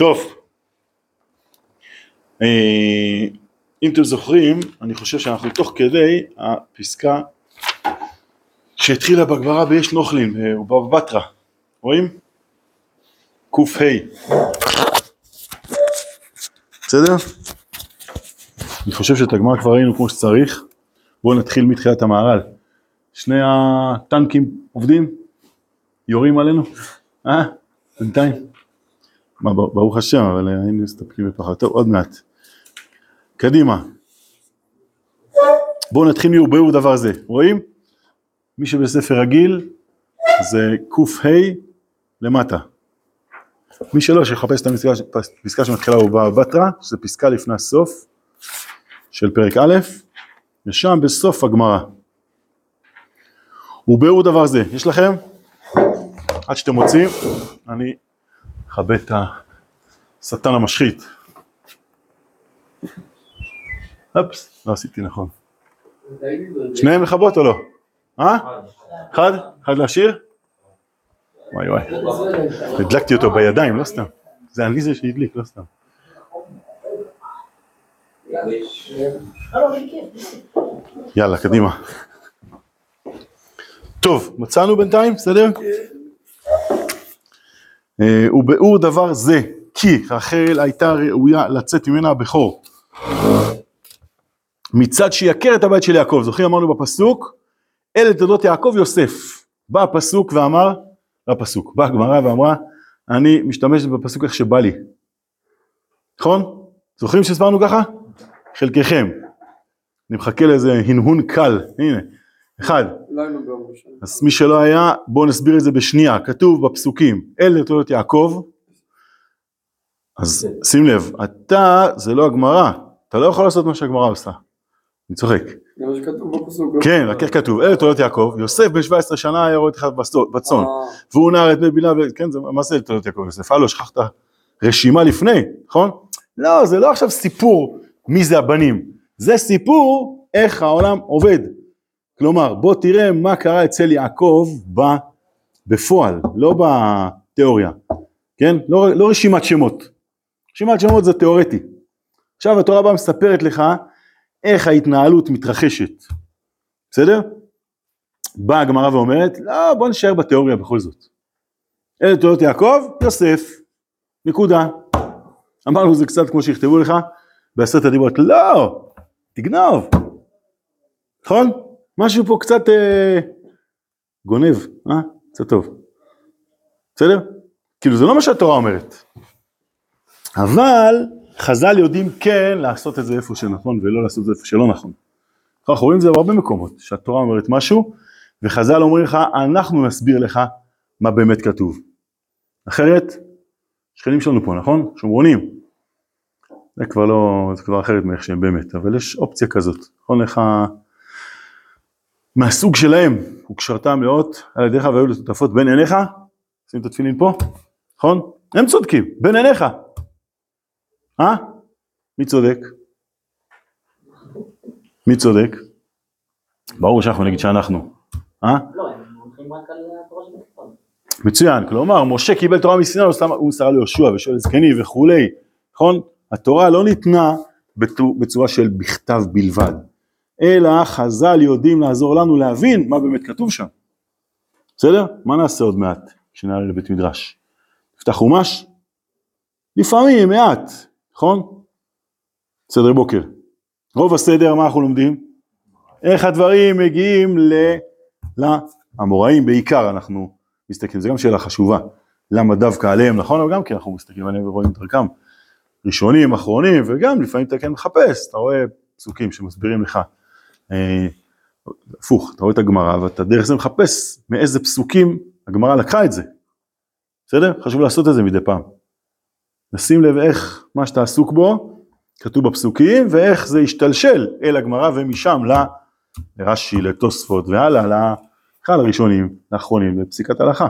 טוב, אם אתם זוכרים, אני חושב שאנחנו תוך כדי הפסקה שהתחילה בגמרא ביש נוכלים, ובבא בתרא, רואים? קוף היי, בסדר? אני חושב שאת הגמרא כבר ראינו כמו שצריך. בואו נתחיל מתחילת המהר"ל. שני הטנקים עובדים? יורים עלינו? בינתיים? מה, ברוך השם, אבל היינו מסתפקים בפחד. טוב, עוד מעט. קדימה. בואו נתחיל מיובאו דבר זה. רואים? מי שבספר רגיל, זה קוף היי למטה. מי שלא, שחפש את הפסקה שמתחילה בבא בתרא, שזה פסקה לפני הסוף של פרק א', ושם בסוף הגמרא. ובאו דבר זה, יש לכם? עד שאתם מוצאים, אני אכבה את השטן המשחית. אופס, לא עשיתי נכון. שניהם לכבות או לא? אחד? אחד להשאיר? וואי וואי, הדלקתי אותו בידיים, לא סתם. זה אני זה שהדליק, לא סתם. יאללה, קדימה. טוב, מצאנו בינתיים, בסדר? ובאור דבר זה, כי רחל הייתה ראויה לצאת ממנה הבכור, מצד שיקר את הבית של יעקב. זוכרים, אמרנו בפסוק, אלה תולדות יעקב יוסף. בא הפסוק ואמר, הפסוק, באה הגמרא ואמרה, אני משתמשת בפסוק איך שבא לי. נכון? זוכרים שסברנו ככה? חלקכם. אני מחכה לאיזה הנהון קל. הנה, אחד. אז מי שלא היה, בואו נסביר את זה בשנייה. כתוב בפסוקים, אלה תולדות יעקב. אז שים לב, אתה, זה לא הגמרא. אתה לא יכול לעשות מה שהגמרא עושה. אני צוחק. גם שכתוב בפסוק. כן, רק איך כתוב, אלה תולדות יעקב, יוסף בן 17 שנה היה רועה אחד בצאן, והוא נער את בני בינה, כן, זה מה זה אלה תולדות יעקב, יוסף, לא שכחת רשימה לפני, נכון? לא, זה לא עכשיו סיפור מי זה הבנים, זה סיפור איך העולם עובד. כלומר, בוא תראה מה קרה אצל יעקב בפועל, לא בתיאוריה, כן? לא רשימת שמות, רשימת שמות זה תיאורטי. עכשיו התורה באה מספרת לך, איך ההתנהלות מתרחשת, בסדר? באה הגמרא ואומרת, לא, בוא נשאר בתיאוריה בכל זאת. אלה תולדות יעקב, יוסף, נקודה. אמרנו זה קצת כמו שיכתבו לך, בעשרת הדיברות, לא, תגנב. נכון? משהו פה קצת גונב, קצת טוב. בסדר? כאילו זה לא מה שהתורה אומרת. אבל חז"ל יודעים כן לעשות את זה איפה שנכון ולא לעשות את זה איפה שלא נכון. אנחנו רואים את זה בהרבה מקומות, שהתורה אומרת משהו, וחז"ל אומרים לך, אנחנו נסביר לך מה באמת כתוב. אחרת, שכנים שלנו פה, נכון? שומרונים. זה כבר לא, זה כבר אחרת מאיך שהם באמת, אבל יש אופציה כזאת. נכון לך, מהסוג שלהם, וקשרתם לאות על ידיך והיו לטוטפות בין עיניך, שים את התפילין פה, נכון? הם צודקים, בין עיניך. מי צודק? מי צודק? ברור שאנחנו נגיד שאנחנו. לא, הם הולכים רק על התורה של נכון. מצוין, כלומר, משה קיבל תורה מסיני, הוא מסרה ליהושע ושואל זקני וכולי. נכון? התורה לא ניתנה בצורה של בכתב בלבד, אלא חז"ל יודעים לעזור לנו להבין מה באמת כתוב שם. בסדר? מה נעשה עוד מעט כשנעלה לבית מדרש? נפתח חומש? לפעמים, מעט. נכון? סדר בוקר. רוב הסדר, מה אנחנו לומדים? איך הדברים מגיעים לאמוראים, בעיקר אנחנו מסתכלים, זה גם שאלה חשובה, למה דווקא עליהם, נכון? אבל גם כי אנחנו מסתכלים עליהם ורואים את דרכם, ראשונים, אחרונים, וגם לפעמים אתה כן מחפש, אתה רואה פסוקים שמסבירים לך, הפוך, אתה רואה את הגמרא, ואתה דרך זה מחפש מאיזה פסוקים הגמרא לקחה את זה. בסדר? חשוב לעשות את זה מדי פעם. נשים לב איך מה שאתה עסוק בו, כתוב בפסוקים, ואיך זה השתלשל אל הגמרא ומשם לרש"י, לתוספות, והלאה, לראשונים, לאחרונים, לפסיקת הלכה.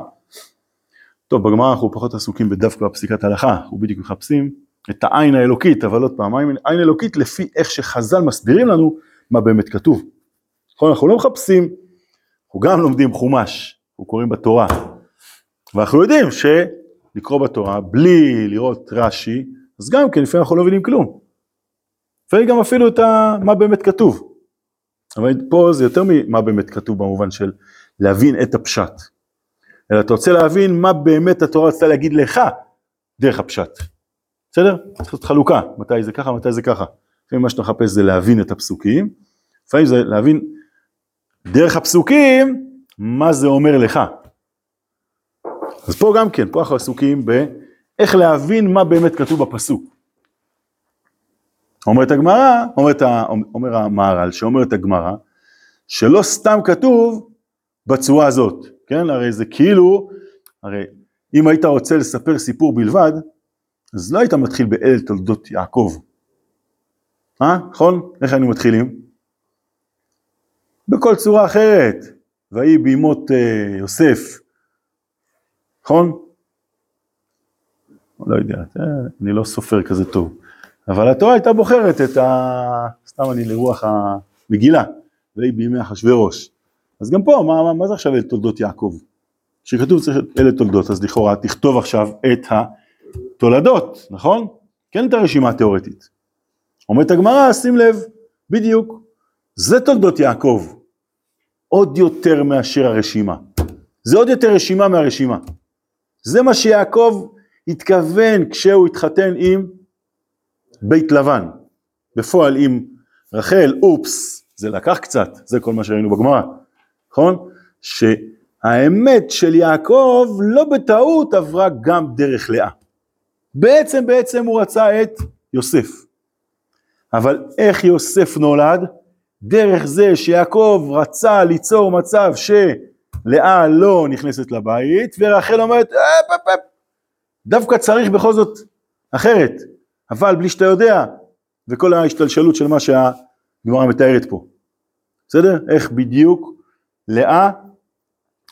טוב, בגמרא אנחנו פחות עסוקים בדווקא בפסיקת הלכה, אנחנו בדיוק מחפשים את העין האלוקית, אבל עוד פעם, העין האלוקית לפי איך שחז"ל מסבירים לנו מה באמת כתוב. אנחנו לא מחפשים, אנחנו גם לומדים חומש, אנחנו קוראים בתורה, ואנחנו יודעים ש... לקרוא בתורה, בלי לראות רש"י, אז גם כן, לפעמים אנחנו לא מבינים כלום. לפעמים גם אפילו את מה באמת כתוב. אבל פה זה יותר ממה באמת כתוב במובן של להבין את הפשט. אלא אתה רוצה להבין מה באמת התורה רצתה להגיד לך דרך הפשט. בסדר? זאת חלוקה, מתי זה ככה, מתי זה ככה. לפעמים מה שאתה מחפש זה להבין את הפסוקים, לפעמים זה להבין דרך הפסוקים, מה זה אומר לך. אז פה גם כן, פה אנחנו עסוקים באיך להבין מה באמת כתוב בפסוק. אומרת הגמרא, אומר המהר"ל, שאומרת הגמרא, שלא סתם כתוב בצורה הזאת, כן? הרי זה כאילו, הרי אם היית רוצה לספר סיפור בלבד, אז לא היית מתחיל באל תולדות יעקב. נכון? איך היינו מתחילים? בכל צורה אחרת, והיא בימות יוסף, נכון? לא יודע, אני לא סופר כזה טוב. אבל התורה הייתה בוחרת את סתם אני לרוח המגילה, והיא בימי אחשוורוש. אז גם פה, מה זה עכשיו אל תולדות יעקב? כשכתוב אלה תולדות, אז לכאורה תכתוב עכשיו את התולדות, נכון? כן את הרשימה התיאורטית. אומרת הגמרא, שים לב, בדיוק, זה תולדות יעקב, עוד יותר מאשר הרשימה. זה עוד יותר רשימה מהרשימה. זה מה שיעקב התכוון כשהוא התחתן עם בית לבן. בפועל עם רחל, אופס, זה לקח קצת, זה כל מה שראינו בגמרא. נכון? שהאמת של יעקב לא בטעות עברה גם דרך לאה. בעצם הוא רצה את יוסף. אבל איך יוסף נולד? דרך זה שיעקב רצה ליצור מצב שלאה לא נכנסת לבית, ורחל אומרת, דווקא צריך בכל זאת אחרת, אבל בלי שאתה יודע, וכל ההשתלשלות של מה שהגמרא מתארת פה. בסדר? איך בדיוק לאה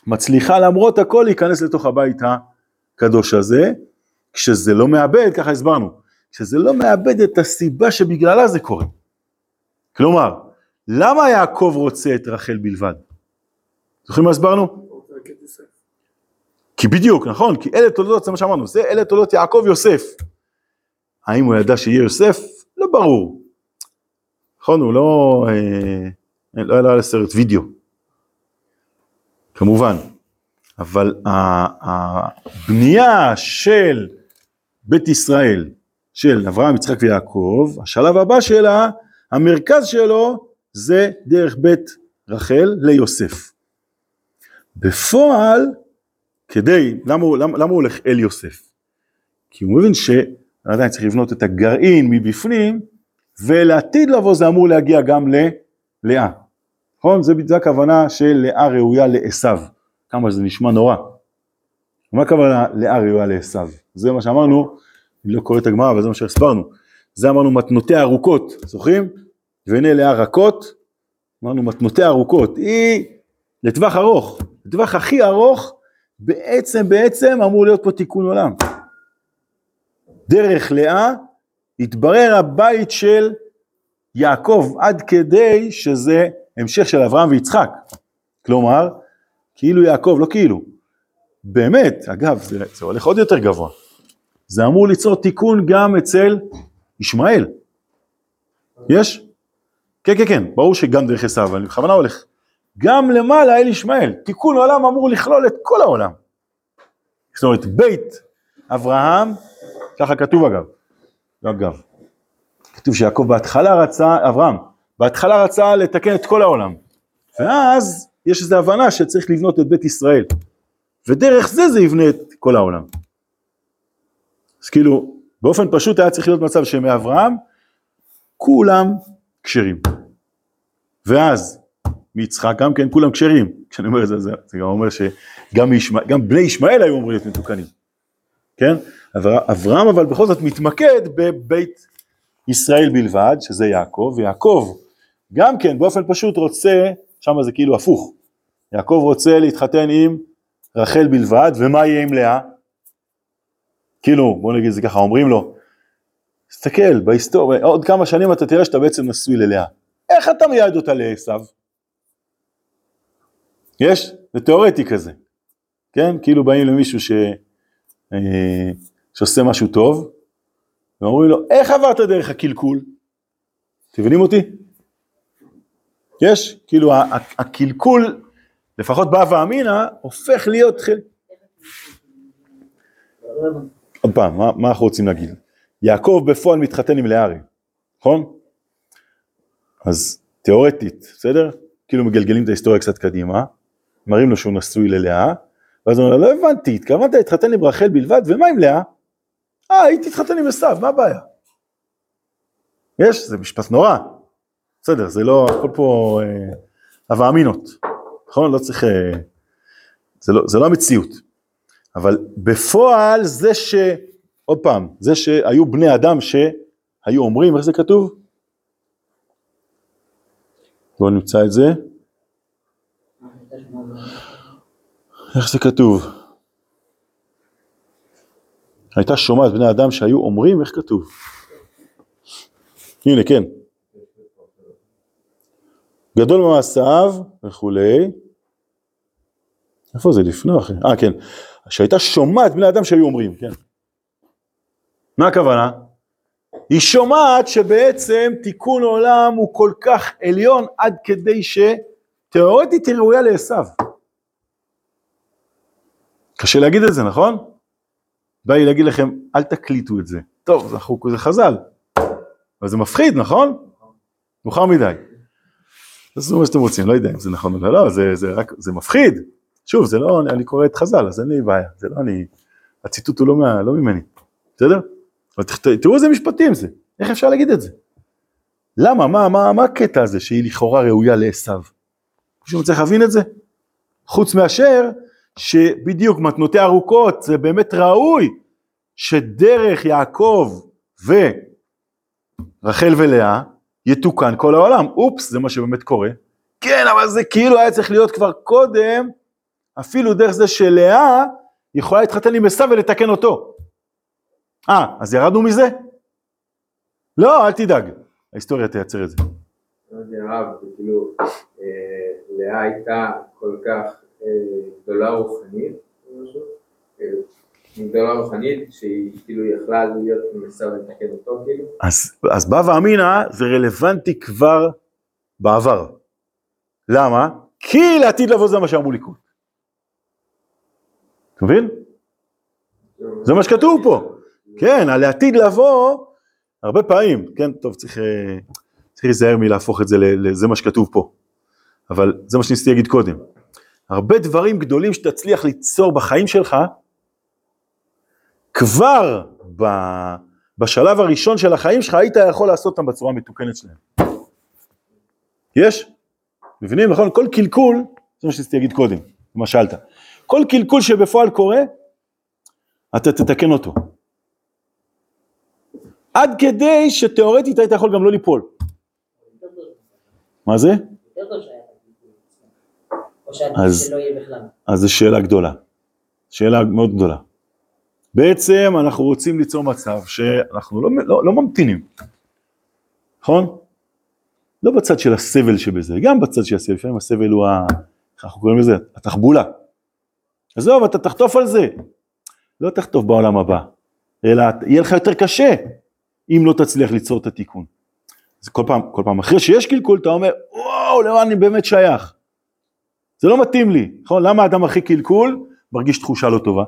מצליחה למרות הכל להיכנס לתוך הבית הקדוש הזה, כשזה לא מאבד, ככה הסברנו, כשזה לא מאבד את הסיבה שבגללה זה קורה. כלומר, למה יעקב רוצה את רחל בלבד? זוכרים מה הסברנו? כי בדיוק, נכון, כי אלה תולדות, זה מה שאמרנו, זה אלה תולדות יעקב יוסף. האם הוא ידע שיהיה יוסף? לא ברור. נכון, הוא לא היה לה סרט וידאו. כמובן, אבל הבנייה של בית ישראל, של אברהם, יצחק ויעקב, השלב הבא שלה, המרכז שלו, זה דרך בית רחל ליוסף. בפועל, למה הוא הולך אל יוסף? כי הוא מבין שעדיין צריך לבנות את הגרעין מבפנים, ולעתיד לבוא זה אמור להגיע גם ללאה. נכון? זה הכוונה של לאה ראויה לעשיו. כמה זה נשמע נורא. מה הכוונה לאה ראויה לעשיו? זה מה שאמרנו, אני לא קורא את הגמרא, אבל זה מה שהסברנו. זה אמרנו מתנותיה ארוכות, זוכרים? והנה לאה רכות, אמרנו מתנותיה ארוכות, היא לטווח ארוך, לטווח הכי ארוך, בעצם אמור להיות פה תיקון עולם. דרך לאה התברר הבית של יעקב, עד כדי שזה המשך של אברהם ויצחק. כלומר, כאילו יעקב, לא כאילו. באמת, אגב, זה הולך עוד יותר גבוה. זה אמור ליצור תיקון גם אצל ישמעאל. יש? כן, ברור שגם דרך עשיו, אבל בכוונה הולך. גם למעלה אל ישמעאל, תיקון עולם אמור לכלול את כל העולם. זאת אומרת, בית אברהם, ככה כתוב אגב. כתוב שיעקב בהתחלה רצה לתקן את כל העולם. ואז יש איזו הבנה שצריך לבנות את בית ישראל. ודרך זה יבנה את כל העולם. אז כאילו, באופן פשוט היה צריך להיות מצב שמאברהם, כולם קשרים. ואז, מיצחק גם כן, כולם קשרים. כשאני אומר את זה, זה גם אומר שגם בני ישמעאל היו אמורים להיות מתוקנים. כן? אברהם אבל בכל זאת מתמקד בבית ישראל בלבד, שזה יעקב, ויעקב גם כן באופן פשוט רוצה, שם זה כאילו הפוך, יעקב רוצה להתחתן עם רחל בלבד, ומה יהיה עם לאה? כאילו, בוא נגיד זה ככה, אומרים לו, תסתכל, בהיסטוריה, עוד כמה שנים אתה תראה שאתה בעצם נשוי ללאה. איך אתה מייעד אותה לעשיו? יש? זה תיאורטי כזה. כן? כאילו באים למישהו שעושה משהו טוב, ואומרים לו, איך עברת דרך הקלקול? תבינים אותי? יש? כאילו, הקלקול, לפחות בא ואמינה, הופך להיות חלק. עוד פעם, מה אנחנו רוצים להגיד? יעקב בפועל מתחתן עם לאה, נכון? אז תיאורטית, בסדר? כאילו מגלגלים את ההיסטוריה קצת קדימה, מראים לו שהוא נשוי ללאה, ואז הוא אומר, לא הבנתי, התכוונת להתחתן עם רחל בלבד, ומה עם לאה? היא תתחתן עם עשיו, מה הבעיה? יש, זה משפט נורא. בסדר, זה לא, הכל פה הווה אמינות. נכון? לא צריך, זה לא המציאות. אבל בפועל זה ש, עוד פעם, זה שהיו בני אדם שהיו אומרים, איך זה כתוב? בואו נמצא את זה. איך זה כתוב? הייתה שומעת בני אדם שהיו אומרים, איך כתוב? הנה, כן. גדול ממעשיו וכולי. איפה זה לפני אחרי? כן. שהייתה שומעת בני אדם שהיו אומרים, כן. מה הכוונה? היא שומעת שבעצם תיקון עולם הוא כל כך עליון עד כדי שתיאורטית היא ראויה לעשיו. קשה להגיד את זה, נכון? בא לי להגיד לכם, אל תקליטו את זה. טוב, זה חזל. אבל זה מפחיד, נכון? מאוחר מדי. זה מה שאתם רוצים, לא יודע אם זה נכון או לא, זה מפחיד. שוב, זה לא, אני קורא את חזל, אז אין לי בעיה. זה לא אני, הציטוט הוא לא ממני. בסדר? אבל תראו איזה משפטים זה, איך אפשר להגיד את זה? למה? מה הקטע הזה שהיא לכאורה ראויה לעשיו? מישהו צריך להבין את זה? חוץ מאשר שבדיוק מתנותי ארוכות זה באמת ראוי שדרך יעקב ורחל ולאה יתוקן כל העולם. אופס, זה מה שבאמת קורה. כן, אבל זה כאילו היה צריך להיות כבר קודם, אפילו דרך זה שלאה יכולה להתחתן עם עשיו ולתקן אותו. אז ירדנו מזה? לא, אל תדאג. ההיסטוריה תייצר את זה. לא יודע, רב, כאילו, לאה הייתה כל כך גדולה רוחנית, גדולה רוחנית, שהיא כאילו יכלה להיות מנסה ולתקן אותו, כאילו. אז בא ואמינה, זה רלוונטי כבר בעבר. למה? כי לעתיד לבוא זה מה שאמרו ליקוד. אתה מבין? זה מה שכתוב פה. כן, על העתיד לבוא, הרבה פעמים, כן, טוב, צריך להיזהר מלהפוך את זה לזה מה שכתוב פה, אבל זה מה שניסיתי להגיד קודם. הרבה דברים גדולים שתצליח ליצור בחיים שלך, כבר בשלב הראשון של החיים שלך, היית יכול לעשות אותם בצורה מתוקנת שלהם. יש? מבינים, נכון? כל קלקול, זה מה שניסיתי להגיד קודם, מה שאלת. כל קלקול שבפועל קורה, אתה תתקן אותו. עד כדי שתיאורטית היית יכול גם לא ליפול. מה זה? אז זו שאלה גדולה. שאלה מאוד גדולה. בעצם אנחנו רוצים ליצור מצב שאנחנו לא ממתינים. נכון? לא בצד של הסבל שבזה, גם בצד של הסבל. לפעמים הסבל הוא, אנחנו קוראים לזה, התחבולה. אז לא, אבל אתה תחטוף על זה. לא תחטוף בעולם הבא, אלא יהיה לך יותר קשה. אם לא תצליח ליצור את התיקון. אז כל פעם אחרי שיש קלקול, אתה אומר, וואו, למה אני באמת שייך? זה לא מתאים לי, נכון? למה האדם אחרי קלקול מרגיש תחושה לא טובה?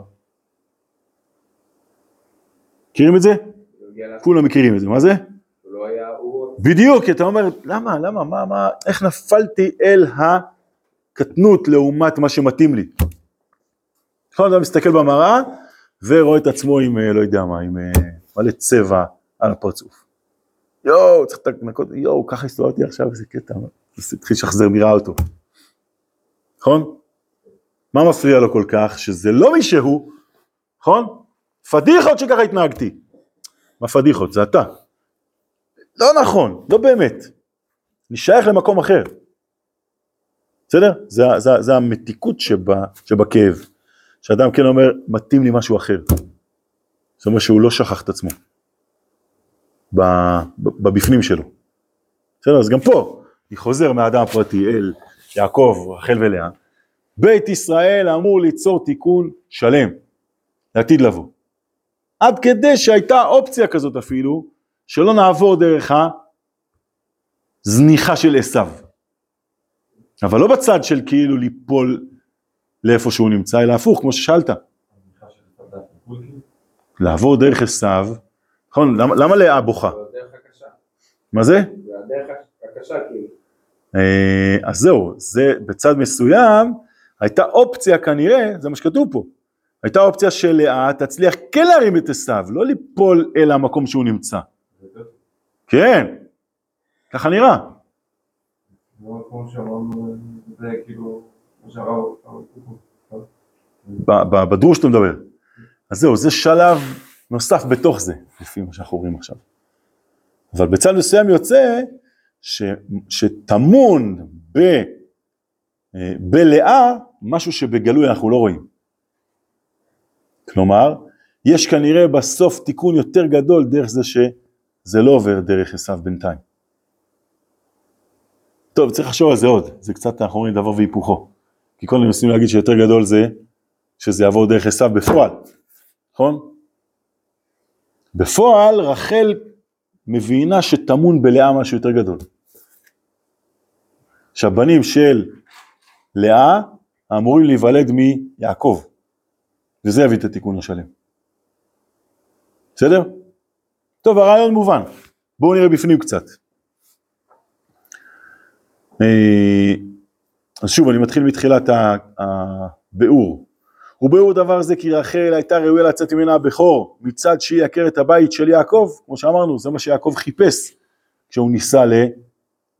מכירים את זה? כולם מכירים את זה, מה זה? בדיוק, אתה אומר, למה, איך נפלתי אל הקטנות לעומת מה שמתאים לי? נכון, אתה מסתכל במראה, ורואה את עצמו עם, לא יודע מה, עם מלא צבע, על הפרצוף. יואו, צריך לנקות, יואו, ככה הסתובבתי עכשיו, איזה קטע, אז התחיל שחזר מירה אותו. נכון? מה מפריע לו כל כך? שזה לא מישהו, נכון? פדיחות שככה התנהגתי. מה פדיחות? זה אתה. לא נכון, לא באמת. נשייך למקום אחר. בסדר? זה המתיקות שבכאב. שאדם כן אומר, מתאים לי משהו אחר. זאת אומרת שהוא לא שכח את עצמו. בבפנים שלו. בסדר, אז גם פה, היא חוזר מהאדם הפרטי אל יעקב, רחל ולאה. בית ישראל אמור ליצור תיקון שלם. לעתיד לבוא. עד כדי שהייתה אופציה כזאת אפילו, שלא נעבור דרך הזניחה של עשיו. אבל לא בצד של כאילו ליפול לאיפה שהוא נמצא, אלא הפוך, כמו ששאלת. לעבור דרך עשיו, נכון, למה לאה בוכה? זה הדרך הקשה. מה זה? זה הדרך הקשה כאילו. אז זהו, זה בצד מסוים, הייתה אופציה כנראה, זה מה שכתוב פה, הייתה אופציה של לאה, תצליח כן להרים את עשיו, לא ליפול אל המקום שהוא נמצא. כן, ככה נראה. כמו שאמרנו, זה כאילו, בדור שאתה מדבר. אז זהו, זה שלב נוסף בתוך זה, לפי מה שאנחנו רואים עכשיו. אבל בצד מסוים יוצא, שתמון בלאה, משהו שבגלוי אנחנו לא רואים. כלומר, יש כנראה בסוף תיקון יותר גדול דרך זה שזה לא עובר דרך עשיו בינתיים. טוב, צריך לחשוב על זה עוד, זה קצת האחרון דבר והיפוכו. כי כל נוסעים להגיד שיותר גדול זה שזה יעבור דרך עשיו בפועל, נכון? בפועל רחל מבינה שתמון בלאה משהו יותר גדול. שהבנים של לאה אמורים להיוולד מיעקב. וזה יביא את התיקון השלם. בסדר? טוב, הרעיון מובן. בואו נראה בפנים קצת. אז שוב, אני מתחיל מתחילת הביאור. וביאור דבר זה כי רחל הייתה ראויה לצאת ממנה הבכור, מצד שהיא עקרת הבית של יעקב, כמו שאמרנו, זה מה שיעקב חיפש, כשהוא ניסה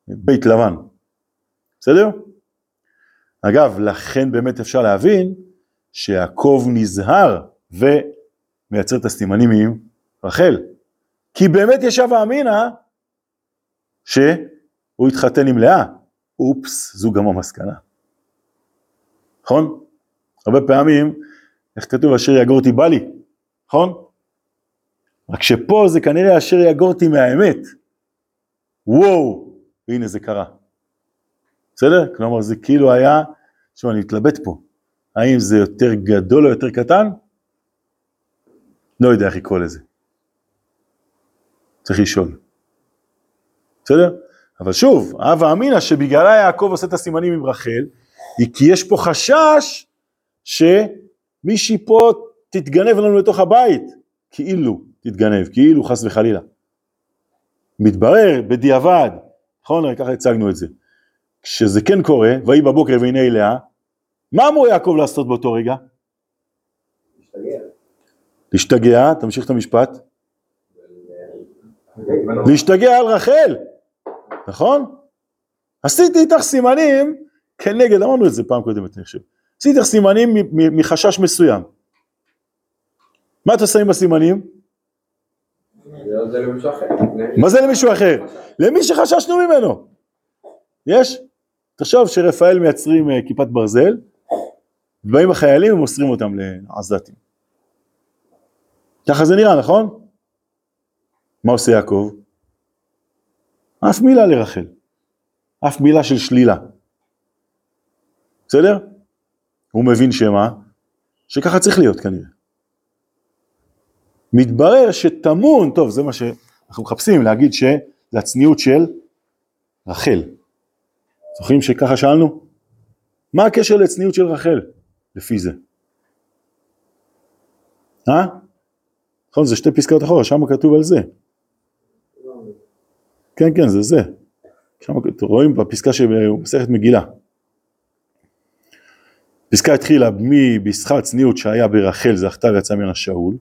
לבית לבן. בסדר? אגב, לכן באמת אפשר להבין, שיעקב נזהר ומייצר את הסימנים עם רחל. כי באמת ישבה אמינה שהוא התחתן עם לאה. אופס, זו גם המסקנה. נכון? הרבה פעמים, איך כתוב, אשר יגורתי בא לי. נכון? רק שפה זה כנראה אשר יגורתי מהאמת. וואו, הנה זה קרה. בסדר? כלומר זה כאילו היה, אני מתלבט פה. האם זה יותר גדול או יותר קטן? לא יודע איך לקרוא לזה. צריך לשאול. בסדר? אבל שוב, הווה אמינא שבגללה יעקב עושה את הסימנים עם רחל, היא כי יש פה חשש שמישהי פה תתגנב לנו לתוך הבית, כאילו תתגנב, כאילו חס וחלילה. מתברר בדיעבד, נכון? ככה הצגנו את זה. כשזה כן קורה, ויהי בבוקר והנה לאה, מה אמור יעקב לעשות באותו רגע? להשתגע, תמשיך את המשפט. להשתגע על רחל, נכון? עשיתי איתך סימנים, כנגד, אמרנו את זה פעם קודמת, אני חושב. עשיתי איתך סימנים מחשש מסוים. מה אתה עושה עם הסימנים? מה זה למישהו אחר? למי שחששנו ממנו. יש? תחשוב שרפאל מייצרים כיפת ברזל, ובאים החיילים ומוסרים אותם לעזתים. ככה זה נראה, נכון? מה עושה יעקב? אף מילה לרחל. אף מילה של שלילה. בסדר? הוא מבין שמה? שככה צריך להיות כנראה. מתברר שתמון, טוב, זה מה שאנחנו מחפשים להגיד שזה הצניעות של רחל. זוכרים שככה שאלנו? מה הקשר לצניעות של רחל לפי זה? נכון, זה שתי פסקאות אחורה, שם כתוב על זה. כן, כן, זה זה. שם רואים בפסקה שמסכת מגילה. פסקה התחילה מבשכר צניעות שהיה ברחל, זכתה ויצא ממנה שאול.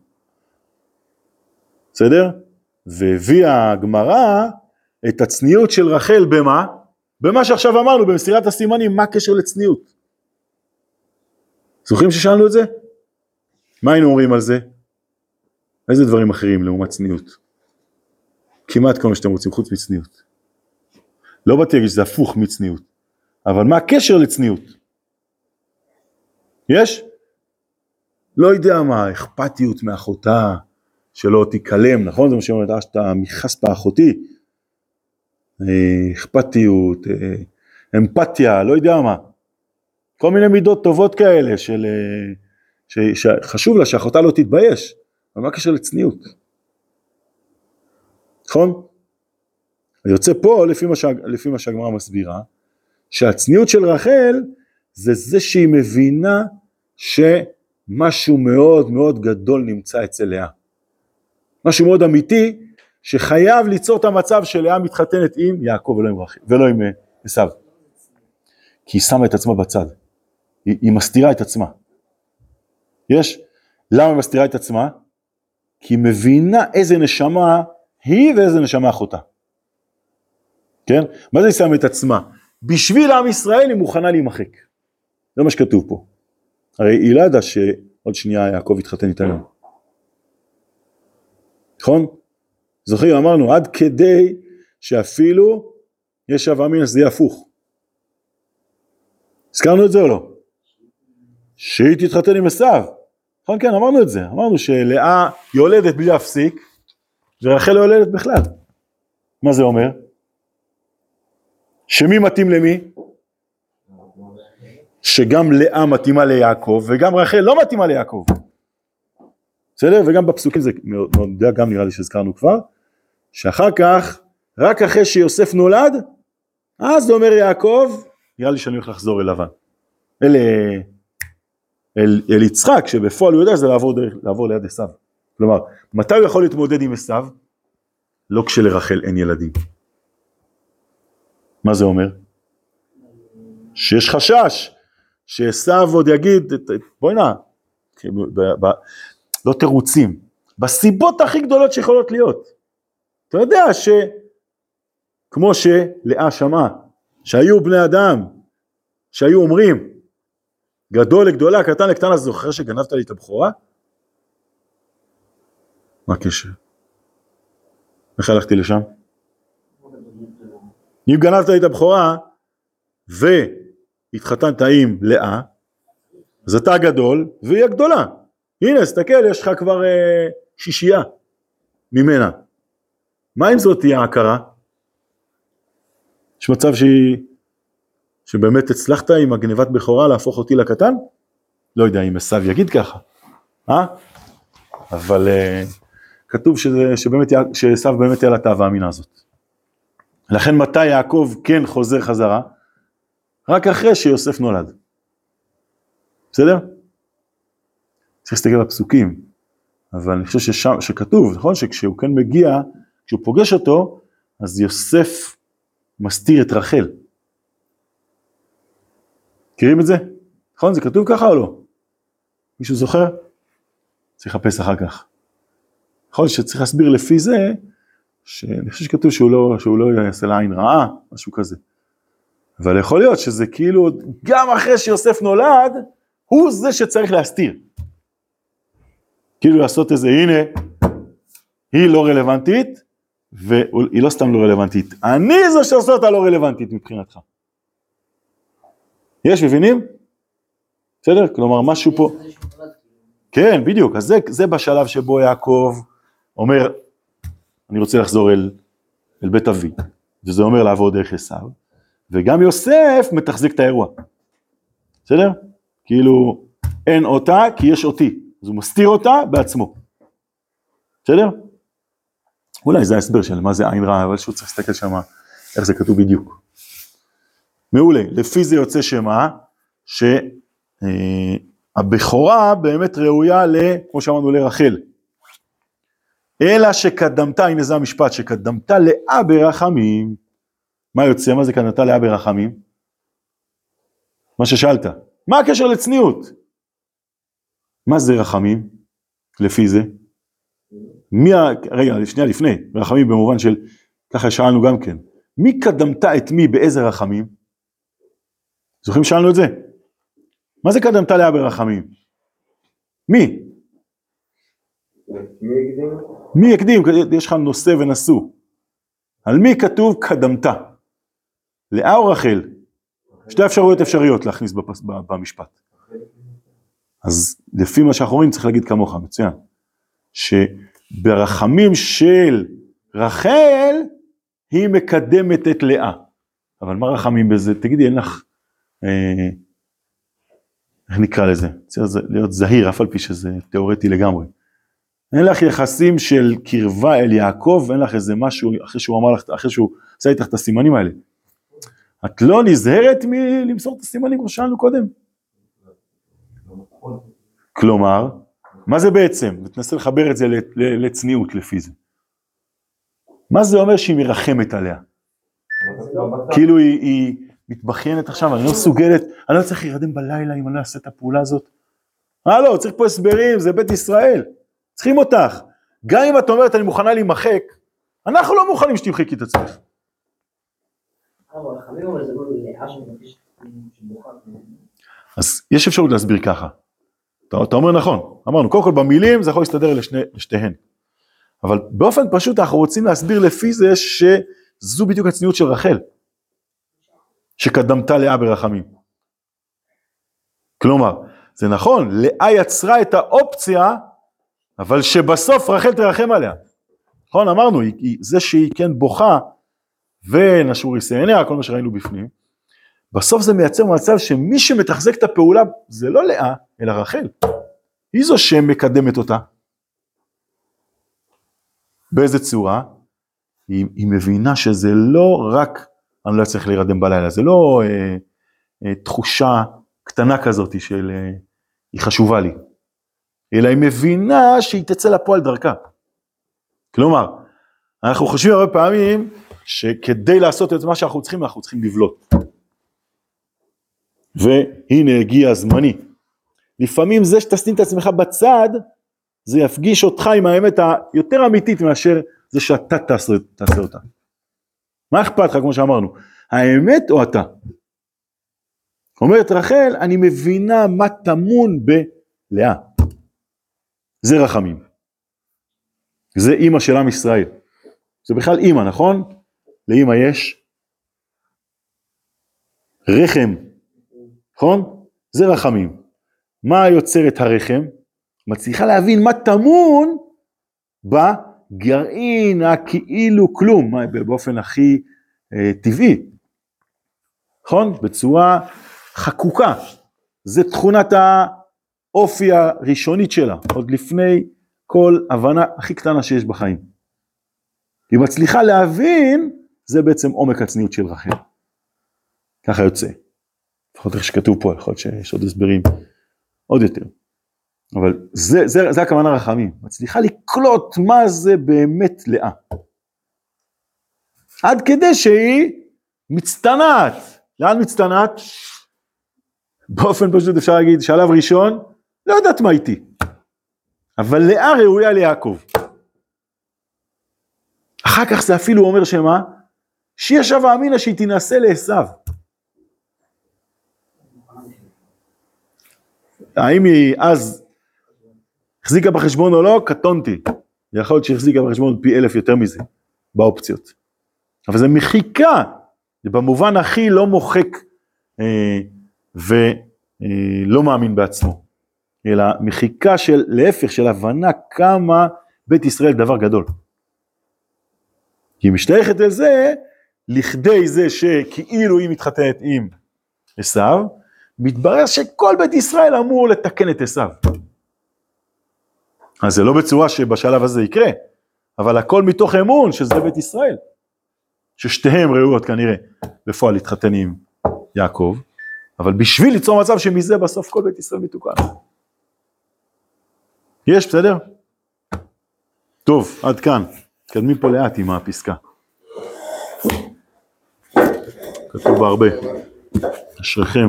בסדר? והביאה הגמרא את הצניעות של רחל במה? במה שעכשיו אמרנו, במסירת הסימנים, מה הקשר לצניעות? זוכרים ששאלנו את זה? מה היינו אומרים על זה? איזה דברים אחרים לעומת צניעות? כמעט כל מה שאתם רוצים, חוץ מצניעות. לא באתי להגיד שזה הפוך מצניעות, אבל מה הקשר לצניעות? יש? לא יודע מה, אכפתיות מאחותה, שלא תיכלם, נכון? זה מה שאומרת, אתה מחספה אחותי, אכפתיות, אמפתיה, לא יודע מה. כל מיני מידות טובות כאלה של, שחשוב לה שאחותה לא תתבייש, אבל מה קשר לצניעות? נכון? יוצא פה לפי מה שהגמרא מסבירה, שהצניעות של רחל זה זה שהיא מבינה שמשהו מאוד מאוד גדול נמצא אצל לאה. משהו מאוד אמיתי שחייב ליצור את המצב של לאה מתחתנת עם יעקב ולא עם רחל, ולא עם עשיו. כי היא שמה את עצמה בצד. היא מסתירה את עצמה. יש? למה היא מסתירה את עצמה? כי היא מבינה איזה נשמה היא ואיזה נשמה אחותה. כן? מה זה היא שמה את עצמה? בשביל עם ישראל היא מוכנה להימחק. זה מה שכתוב פה. הרי היא לא ידעה שעוד שנייה יעקב התחתן איתה לאה. נכון? זוכרים, אמרנו, עד כדי שאפילו יש הווה אמינא שזה יהיה הפוך. הזכרנו את זה או לא? שהיא תתחתן עם עשיו. נכון, כן, אמרנו את זה. אמרנו שלאה יולדת בלי להפסיק, ורחל לא יולדת בכלל. מה זה אומר? שמי מתאים למי? שגם לאה מתאימה ליעקב, וגם רחל לא מתאימה ליעקב. בסדר? וגם בפסוקים זה, גם נראה לי שהזכרנו כבר, שאחר כך, רק אחרי שיוסף נולד, אז אומר יעקב, נראה לי שאני הולך לחזור אל לבן. אל יצחק, שבפועל הוא יודע שזה לעבור ליד עשיו. כלומר, מתי הוא יכול להתמודד עם עשיו? לא כשלרחל אין ילדים. מה זה אומר? שיש חשש, שעשיו עוד יגיד, בואי נע, לא תירוצים, בסיבות הכי גדולות שיכולות להיות. אתה יודע שכמו שלאה שמעה, שהיו בני אדם, שהיו אומרים, גדול לגדולה, קטן לקטנה, זוכר שגנבת לי את הבכורה? מה הקשר? איך הלכתי לשם? אם גנבת לי את הבכורה, והתחתנת עם לאה, אז אתה גדול, והיא הגדולה. הנה, תסתכל, יש לך כבר שישייה ממנה. מה אם זאת תהיה ההכרה? יש מצב שבאמת הצלחת עם הגניבת בכורה להפוך אותי לקטן? לא יודע אם עשיו יגיד ככה. אבל כתוב שעשיו באמת היה לתאווה האמינה הזאת. לכן מתי יעקב כן חוזר חזרה? רק אחרי שיוסף נולד. בסדר? צריך להסתכל בפסוקים, אבל אני חושב שכתוב, נכון? שכשהוא כן מגיע, כשהוא פוגש אותו, אז יוסף מסתיר את רחל. מכירים את זה? נכון? זה כתוב ככה או לא? מישהו זוכר? צריך לחפש אחר כך. נכון שצריך להסביר לפי זה, שאני חושב שכתוב שהוא לא יעשה לעין רעה, משהו כזה. אבל יכול להיות שזה כאילו, גם אחרי שיוסף נולד, הוא זה שצריך להסתיר. כאילו לעשות איזה, הנה, היא לא רלוונטית, והיא לא סתם לא רלוונטית. אני זו שעושה אותה לא רלוונטית מבחינתך. יש, מבינים? בסדר? כלומר, משהו פה... כן, בדיוק. אז זה בשלב שבו יעקב אומר, אני רוצה לחזור אל בית אבי. וזה אומר לעבור דרך עשיו. וגם יוסף מתחזיק את האירוע. בסדר? כאילו, אין אותה כי יש אותי. אז הוא מסתיר אותה בעצמו. בסדר? אולי זה ההסבר של מה זה עין רעה, אבל שהוא צריך להסתכל שמה, איך זה כתוב בדיוק. מעולה, לפי זה יוצא שמה, שהבכורה באמת ראויה, כמו שאמרנו, לרחל. אלא שקדמתה, הנה זה המשפט, שקדמתה לאה ברחמים. מה יוצא? מה זה קדמתה לאה ברחמים? מה ששאלת. מה הקשר לצניעות? מה זה רחמים? לפי זה? רגע, לפני, רחמים במובן של, ככה שאלנו גם כן, מי קדמתה את מי באיזה רחמים? זוכרים שאלנו את זה? מה זה קדמתה לאה ברחמים? מי? מי יקדים? יש לך נושא ונשוא. על מי כתוב קדמתה? לאה או רחל? שתי אפשרויות אפשריות להכניס במשפט. אז לפי מה שאנחנו אומרים צריך להגיד כמוך, מצוין. שברחמים של רחל, היא מקדמת את לאה. אבל מה רחמים בזה? תגידי, אין לך איך נקרא לזה? צריך להיות זהיר, אף על פי שזה תיאורטי לגמרי. אין לך יחסים של קרבה אל יעקב, אין לך איזה משהו, אחרי שהוא אמר לך, אחרי שהוא עשה איתך את הסימנים האלה. את לא נזהרת מלמסור את הסימנים, כמו שאלנו קודם. כלומר, מה זה בעצם? ותנסה לחבר את זה לצניעות לפי זה. מה זה אומר שהיא מרחמת עליה? כאילו היא מתבחיינת עכשיו, אני לא סוגלת, אני לא צריך להירדם בלילה אם אני אעשה את הפעולה הזאת. לא, צריך פה הסברים, זה בית ישראל. צריכים אותך. גם אם את אומרת, אני מוכנה להימחק, אנחנו לא מוכנים שתמחקי את עצמך. אז יש אפשרות להסביר ככה. אתה אומר נכון, אמרנו, קודם כל במילים זה יכול להסתדר לשתיהן. אבל באופן פשוט אנחנו רוצים להסביר לפי זה שזו בדיוק הצניעות של רחל, שקדמתה לאה ברחמים. כלומר, זה נכון, לאה יצרה את האופציה, אבל שבסוף רחל תרחם עליה. נכון, אמרנו, זה שהיא כן בוכה, ונשורי סעניה, כל מה שראינו בפנים, בסוף זה מייצר מצב שמי שמתחזק את הפעולה, זה לא לאה, אלא רחל. היא זו שמקדמת אותה. באיזה צורה? היא מבינה שזה לא רק, אני לא צריך להירדם בלילה, זה לא תחושה קטנה כזאת של, היא חשובה לי. אלא היא מבינה שהיא תצא לפועל דרכה. כלומר, אנחנו חושבים הרבה פעמים, שכדי לעשות את מה שאנחנו צריכים, אנחנו צריכים לבלוט. והנה הגיע הזמני. לפעמים זה שתשים את עצמך בצד, זה יפגיש אותך עם האמת היותר אמיתית מאשר זה שאתה תעשה אותה. מה אכפת לך כמו שאמרנו? האמת או אתה? אומרת רחל, אני מבינה מה תמון בלאה. זה רחמים. זה אמא של עם ישראל. זה בכלל אמא, נכון? לאמא יש רחם. נכון? זה רחמים. מה יוצר את הרחם? מצליחה להבין מה תמון בגרעין הכאילו כלום, באופן הכי טבעי. נכון? בצורה חקוקה. זה תכונת האופי הראשונית שלה, עוד לפני כל הבנה הכי קטנה שיש בחיים. היא מצליחה להבין, זה בעצם עומק הצניעות של רחל. ככה יוצא. לפחות איך שכתוב פה, לפחות שיש עוד הסברים עוד יותר. אבל זה הכוונה רחמים. מצליחה לקלוט מה זה באמת לאה. עד כדי שהיא מצטנעת. לאן מצטנעת? באופן פשוט אפשר להגיד, שעליו ראשון, לא יודעת מה איתי. אבל לאה ראויה ליעקב. אחר כך זה אפילו אומר שמה? שהיא שווה אמינה שהיא תנסה לעשיו. האם היא אז החזיקה בחשבון או לא? קטונתי. יכול להיות שהחזיקה בחשבון פי 1000 יותר מזה, באופציות. אבל זה מחיקה, זה במובן הכי לא מוחק ולא מאמין בעצמו. אלא מחיקה של, להפך, של הבנה כמה בית ישראל דבר גדול. כי היא משתייכת אל זה, לכדי זה שכאילו היא מתחתנת עם עשיו, מתברר שכל בית ישראל אמור לתקן את עשיו. אז זה לא בצורה שבשלב הזה יקרה, אבל הכל מתוך אמון שזה בית ישראל, ששתיהם ראויות כנראה בפועל להתחתן עם יעקב, אבל בשביל ליצור מצב שמזה בסוף כל בית ישראל מתוקן. יש, בסדר? טוב, עד כאן. תקדמים פה לאט עם הפסקה. כתוב בה הרבה. אשריכם.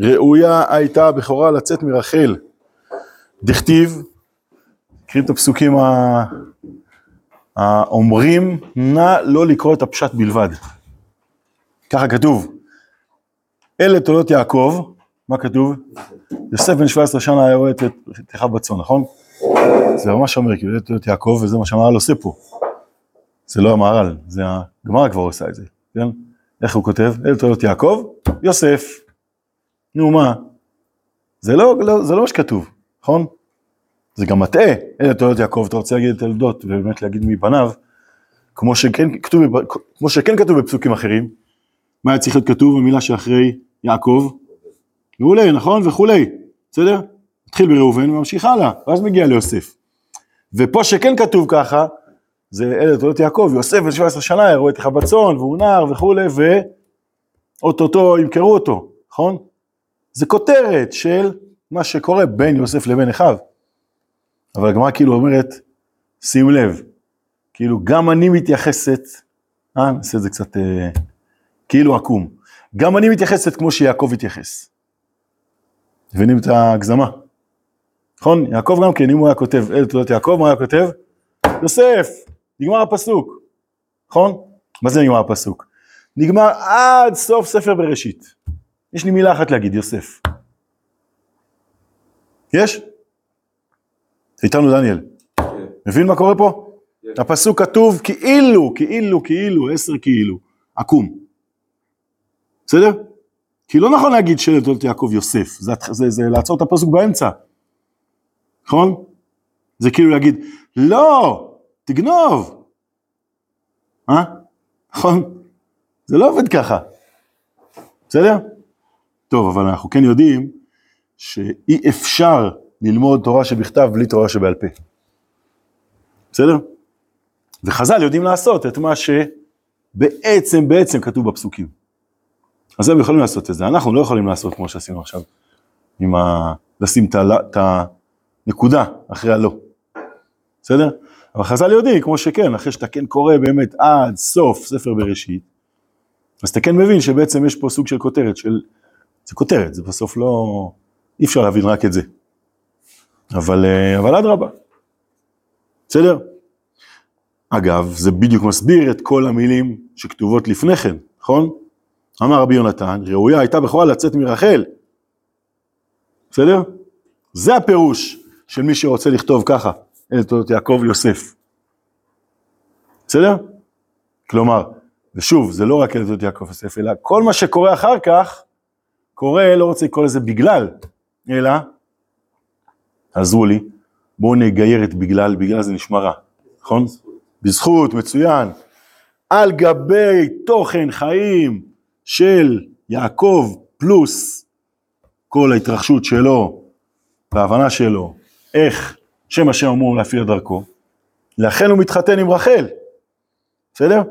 ראויה הייתה הבכורה לצאת מרחל. דכתיב, קראים את הפסוקים האומרים, נא לא לקרוא את הפשט בלבד. ככה כתוב. אלה תולדות יעקב, מה כתוב? יוסף בן 17 שנה היה רואה את אחיו בצאן, נכון? זה ממש אומר, כי זה תולדות יעקב, וזה מה שהמהר"ל עושה פה. זה לא המהר"ל, זה הגמרא כבר עושה את זה, כן? איך הוא כותב? אלה תולדות יעקב, יוסף. נו מה? זה לא מה שכתוב, נכון? זה גם מטעה, אלה תולדות יעקב, אתה רוצה להגיד את תולדות, ובאמת להגיד מבניו, כמו שכן כתוב בפסוקים אחרים, מה היה צריך להיות כתוב במילה שאחרי יעקב? ואולי, נכון? וכולי, בסדר? התחיל בראובן וממשיך הלאה, ואז מגיע ליוסף. ופה שכן כתוב ככה, זה אלה תולדות יעקב, יוסף בן 17 שנה, יראו את חבת צאן, והוא נער וכולי, ואו-טו-טו ימכרו אותו, נכון? זה כותרת של מה שקורה בין יוסף לבין אחיו. אבל הגמרא כאילו אומרת, שים לב, כאילו גם אני מתייחסת, נעשה את זה קצת כאילו עקום, גם אני מתייחסת כמו שיעקב התייחס. מבינים את ההגזמה? נכון? יעקב גם כן, אם הוא היה כותב, אלה תולדות יעקב, מה היה כותב? יוסף, נגמר הפסוק, נכון? מה זה נגמר הפסוק? נגמר עד סוף ספר בראשית. יש לי מילה אחת להגיד, יוסף. יש? איתנו דניאל. Yeah. מבין מה קורה פה? Yeah. הפסוק כתוב כאילו, כאילו, כאילו, 10 כאילו, עקום. בסדר? כי לא נכון להגיד שאלה תולדות יעקב יוסף, זה לעצור את הפסוק באמצע. נכון? זה כאילו להגיד, לא, תגנוב. נכון? זה לא עובד ככה. בסדר? טוב, אבל אנחנו כן יודעים שאי אפשר ללמוד תורה שבכתב בלי תורה שבעל פה. בסדר? וחז"ל יודעים לעשות את מה שבעצם כתוב בפסוקים. אז הם יכולים לעשות את זה. אנחנו לא יכולים לעשות כמו שעשינו עכשיו, לשים את הנקודה אחרי הלא. בסדר? אבל חז"ל יודעים, כמו שכן, אחרי שאתה כן קורא באמת עד סוף ספר בראשית, אז אתה כן מבין שבעצם יש פה סוג של כותרת, זה כותרת, זה בסוף לא, אי אפשר להבין רק את זה. אבל עד רבה. בסדר? אגב, זה בדיוק מסביר את כל המילים שכתובות לפני כן, נכון? אמר רבי יונתן, ראויה הייתה בכורה לצאת מרחל. בסדר? זה הפירוש של מי שרוצה לכתוב ככה, אלה תולדות יעקב יוסף. בסדר? כלומר, ושוב, זה לא רק אלה תולדות יעקב יוסף, אלא כל מה שקורה אחר כך, קורה, לא רוצה לקרוא לזה בגלל, אלא, עזרו לי, בואו נגייר את בגלל זה נשמע רע, נכון? בזכות, מצוין, על גבי תוכן חיים של יעקב פלוס כל ההתרחשות שלו, וההבנה שלו, איך שם השם אמור להפעיל דרכו, לכן הוא מתחתן עם רחל, בסדר?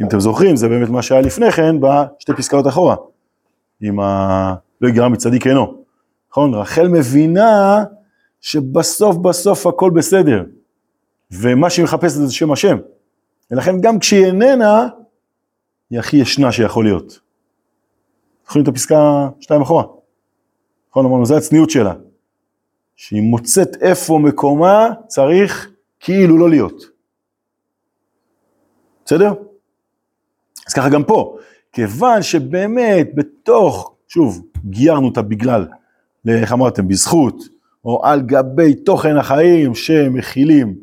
אם אתם זוכרים, זה באמת מה שהיה לפני כן, בשתי פסקאות אחורה, עם לא יגרע מצדיק אינו. נכון, רחל מבינה שבסוף הכל בסדר, ומה שהיא מחפשת זה שם השם, ולכן גם כשהיא איננה, היא הכי ישנה שיכול להיות. זוכרים את הפסקה 2 אחורה? נכון, אמרנו, זה הצניעות שלה, שהיא מוצאת איפה מקומה, צריך כאילו לא להיות. בסדר? אז ככה גם פה, כיוון שבאמת בתוך, שוב, גיירנו אותה בגלל, איך אמרתם, בזכות, או על גבי תוכן החיים שמכילים,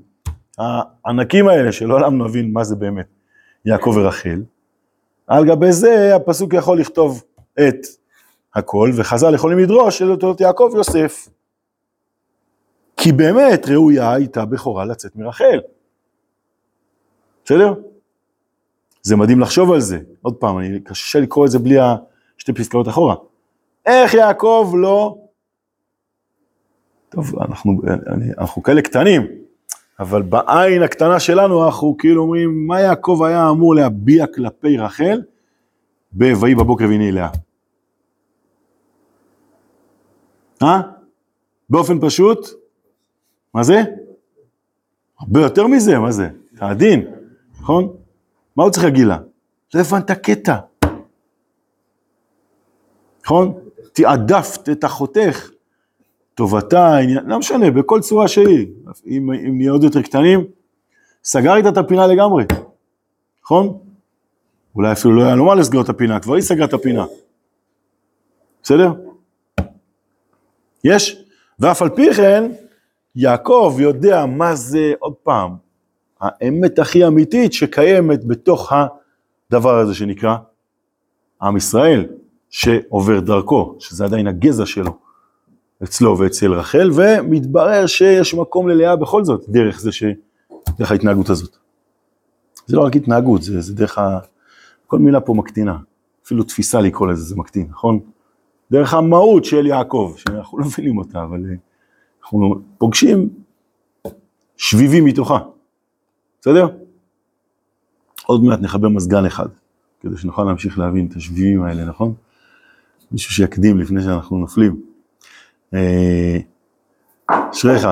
הענקים האלה שלעולם נבין מה זה באמת, יעקב ורחל, על גבי זה הפסוק יכול לכתוב את הכל, וחז"ל יכולים לדרוש של תולדות יעקב ויוסף, כי באמת ראויה הייתה בכורה לצאת מרחל. בסדר? זה מדהים לחשוב על זה. עוד פעם, אני קשה לקרוא את זה בלי שתי פסקאות אחורה. איך יעקב לא... טוב, אנחנו כאלה קטנים, אבל בעין הקטנה שלנו אנחנו כאילו אומרים, מה יעקב היה אמור להביע כלפי רחל? בבאי בבוקר והנה לאה. באופן פשוט? מה זה? הרבה יותר מזה, מה זה? תעדין, נכון? מה הוא צריך להגיד לה? לא הבנת הקטע. נכון? תעדפת את אחותך, טובתה, עניין, לא משנה, בכל צורה שהיא, אם נהיה עוד יותר קטנים, סגר איתה את הפינה לגמרי. נכון? אולי אפילו לא היה לומר לסגור את הפינה, כבר היא סגרה את הפינה. בסדר? יש? ואף על פי כן, יעקב יודע מה זה עוד פעם, האמת הכי אמיתית שקיימת בתוך הדבר הזה שנקרא עם ישראל, שעובר דרכו, שזה עדיין הגזע שלו, אצלו ואצל רחל, ומתברר שיש מקום ללאה בכל זאת, דרך ההתנהגות הזאת. זה לא רק התנהגות, זה דרך כל מילה פה מקטינה, אפילו תפיסה לקרוא לזה, זה מקטין, נכון? דרך המהות של יעקב, שאנחנו לא מבינים אותה, אבל אנחנו פוגשים שביבים מתוכה. בסדר? עוד מעט נחבר מזגן אחד, כדי שנוכל להמשיך להבין את השביבים האלה, נכון? מישהו שיקדים לפני שאנחנו נופלים. אשריך.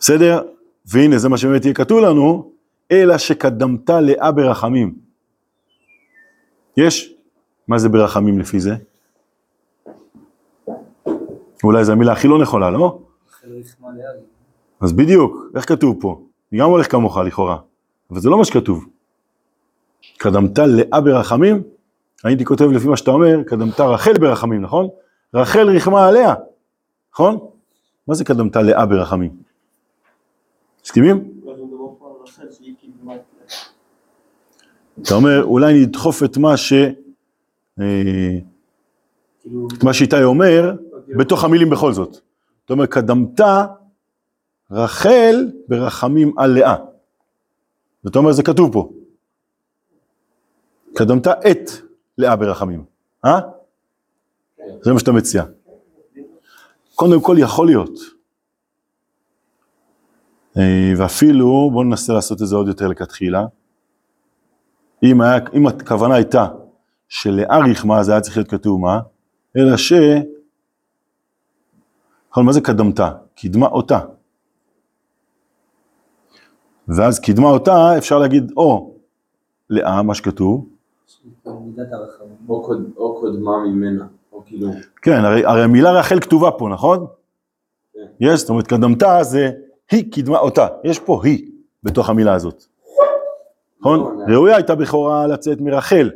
בסדר? והנה, זה מה שבאמת יהיה כתוב לנו, אלא שקדמת לאה ברחמים. יש? מה זה ברחמים לפי זה? אולי זו המילה הכי לא נכונה, לא? אז בדיוק, איך כתוב פה? אני גם הולך כמוך לכאורה, אבל זה לא מה שכתוב. קדמת לאה ברחמים, הייתי כותב לפי מה שאתה אומר, קדמת רחל ברחמים, נכון? רחל רחמה עליה, נכון? מה זה קדמת לאה ברחמים? מסכימים? אתה אומר, אולי נדחוף את מה ש... את מה שאיתי אומר, בתוך המילים בכל זאת. אתה אומר, קדמת רחל ברחמים על לאה. זאת אומרת, זה כתוב פה. קדמת את לאה ברחמים. אה? זה מה שאתה מציע. קודם כל יכול להיות. ואפילו, בואו ננסה לעשות את זה עוד יותר לכתחילה. אם הכוונה הייתה שלאה רחמה, זה היה צריך להיות כתוב מה? אלא ש... מה זה קדמת? קדמה אותה. ואז קדמה אותה, אפשר להגיד, או, לאה, מה שכתוב? או קודמה ממנה, או כאילו... כן, הרי המילה רחל כתובה פה, נכון? יש, זאת אומרת, קדמתה זה, היא קדמה אותה, יש פה היא, בתוך המילה הזאת. נכון? ראויה הייתה בכורה לצאת מרחל.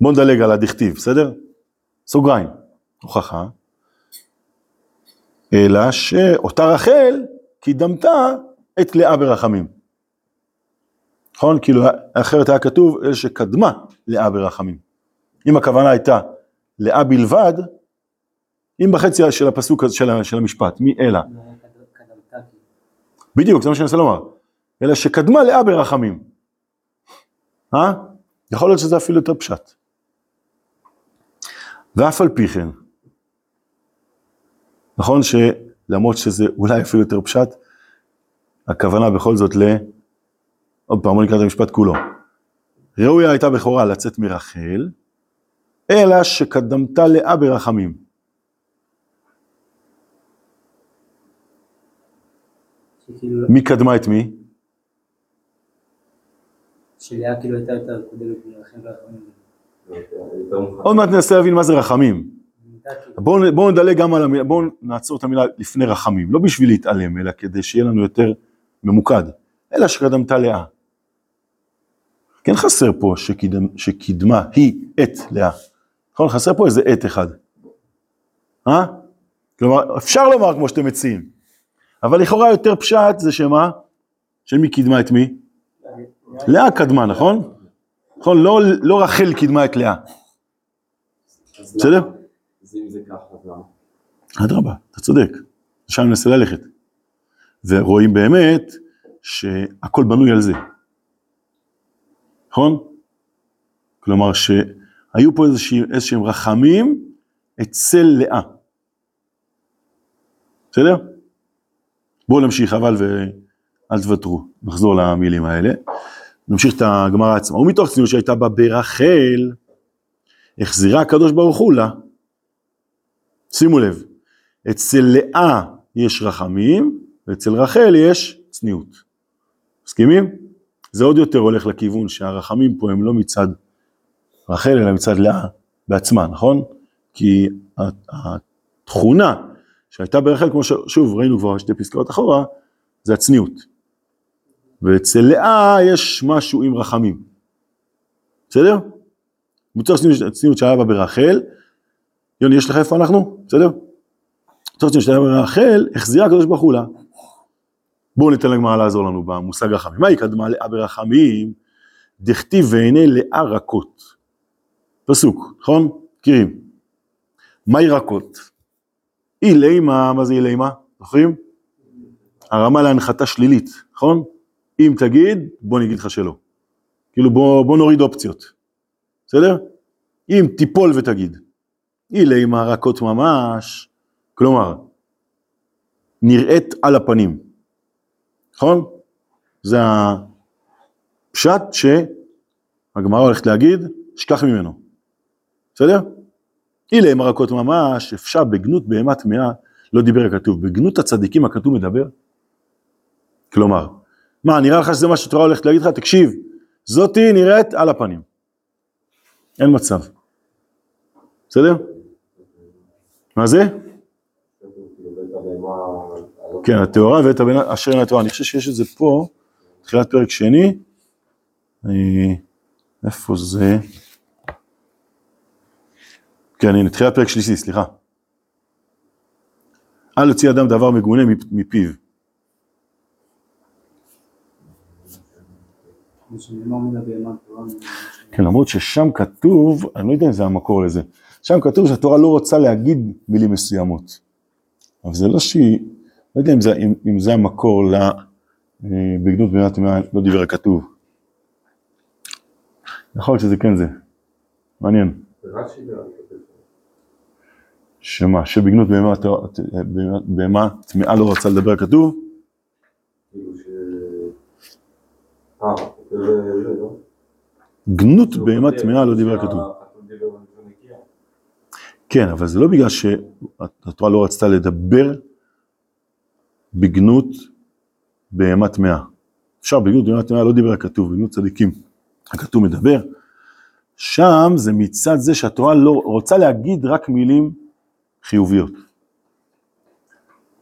בוא נדלג על הדכתיב, בסדר? סוגריים, הוכחה. אלא שאותה רחל קדמתה, את לאה ברחמים. נכון? כאילו, אחרת היה כתוב, אלא שקדמה לאה ברחמים. אם הכוונה הייתה לאה בלבד, אם בחצי של הפסוק של המשפט, מי אלא? בדיוק, זה מה שאני רוצה לומר. אלא שקדמה לאה ברחמים. אה? יכול להיות שזה אפילו יותר פשט. ואף על פי כן. נכון שלמרות שזה אולי אפילו יותר פשט, הכוונה בכל זאת עוד פעם, אני אקרא את המשפט כולו. ראויה הייתה בכורה לצאת מרחל, אלא שקדמתה לאה ברחמים. מי קדמה את מי? שלאה כאילו הייתה יותר קודמת מרחל ברחמים. עוד מעט ננסה להבין מה זה רחמים. בואו נדלג גם על המילה, בואו נעצור את המילה לפני רחמים, לא בשביל להתעלם, אלא כדי שיהיה לנו יותר ממוקד. אלא שקדמת לאה. כן חסר פה שקדמה היא את לאה. נכון? חסר פה איזה את אחד. אה? כלומר, אפשר לומר כמו שאתם מציעים. אבל לכאורה יותר פשט זה שמה? שמי קדמה את מי? לאה קדמה, נכון? נכון? לא רחל קדמה את לאה. בסדר? אז אם זה ככה, למה? אדרבה, אתה צודק. שם ננסה ללכת. ורואים באמת... שהכל בנוי על זה, נכון? כלומר שהיו פה איזשהם רחמים אצל לאה. בסדר? בואו נמשיך אבל ואל תוותרו, נחזור למילים האלה. נמשיך את הגמרא עצמה. ומתוך צניעות שהייתה בה ברחל, החזירה הקדוש ברוך הוא לה. שימו לב, אצל לאה יש רחמים, ואצל רחל יש צניעות. מסכימים? זה עוד יותר הולך לכיוון שהרחמים פה הם לא מצד רחל, אלא מצד לאה בעצמה, נכון? כי התכונה שהייתה ברחל, כמו ששוב ראינו כבר שתי פסקאות אחורה, זה הצניעות. ואצל לאה יש משהו עם רחמים. בסדר? מצד הצניעות שהיה בה ברחל, יוני, יש לך איפה אנחנו? בסדר? מצד הצניעות שהיה ברחל, החזירה הקדוש ברוך הוא לה. בואו ניתן לגמרא לעזור לנו במושג רחמים. מה היא קדמה לאה ברחמים? דכתיב ועיני לאה רכות. פסוק, נכון? מכירים. מהי רכות? היא לאימה, מה זה היא לאימה? זוכרים? הרמה להנחתה שלילית, נכון? אם תגיד, בוא נגיד לך שלא. כאילו בוא נוריד אופציות, בסדר? אם תיפול ותגיד, אילה עם הרקות ממש, כלומר, נראית על הפנים, נכון? זה הפשט שהגמרא הולכת להגיד, שכח ממנו, בסדר? אילה עם הרקות ממש, אפשר בגנות בהמת מאה, לא דיבר הכתוב, בגנות הצדיקים הכתוב מדבר, כלומר, מה, נראה לך שזה מה שתורה הולכת להגיד לך? תקשיב, זאתי נראית על הפנים. אין מצב. בסדר? מה זה? כן, התורה ואת הבן אשר אין התורה. אני חושב שיש את זה פה, תחילת פרק שני. איפה זה? כן, הנה, תחילת פרק שלישי, סליחה. אל יוציא אדם דבר מגונה מפיו. כן, למרות ששם כתוב, אני לא יודע אם זה המקור לזה, שם כתוב שהתורה לא רוצה להגיד מילים מסוימות. אבל זה לא שהיא, לא יודע אם זה המקור לבגנות בנת מה לא דיבר הכתוב. יכול להיות שזה כן זה. מעניין. שמה, שבגנות במת מה לא רוצה לדבר הכתוב? גנות בהמת טמאה לא דיבר כתוב. כן, אבל זה לא בגלל שהתורה לא רצתה לדבר בגנות בהמת טמאה. אפשר בגנות בהמת טמאה לא דיבר כתוב, בגנות צדיקים הכתוב מדבר. שם זה מצד זה שהתורה לא רוצה להגיד רק מילים חיוביות.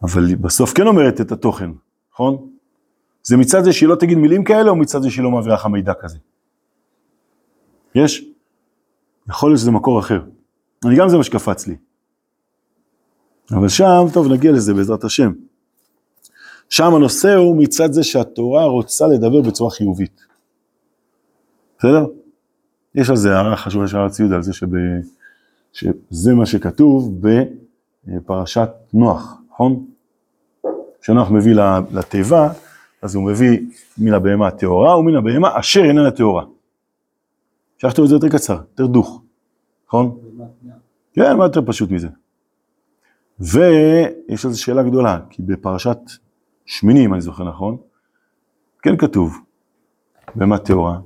אבל בסוף כן אומרת את התוכן, נכון? זה מצד זה שהיא לא תגיד מילים כאלה, או מצד זה שהיא לא מעבירה לך מידע כזה? יש? יכול להיות שזה מקור אחר. אני גם זה מה שקפץ לי. אבל שם, טוב, נגיע לזה בעזרת השם. שם הנושא הוא מצד זה שהתורה רוצה לדבר בצורה חיובית. בסדר? יש על זה הערה חשובה של הרצי יהודה, על זה שזה מה שכתוב בפרשת נוח, נכון? שנוח מביא לתיבה, אז הוא מביא מן הבהמה הטהורה, ומן הבהמה אשר איננה טהורה. שכתוב את זה יותר קצר, יותר דוך, נכון? כן, מה יותר פשוט מזה? ויש איזו שאלה גדולה, כי בפרשת שמינים, אני זוכר נכון, כן כתוב, בהמה טהורה,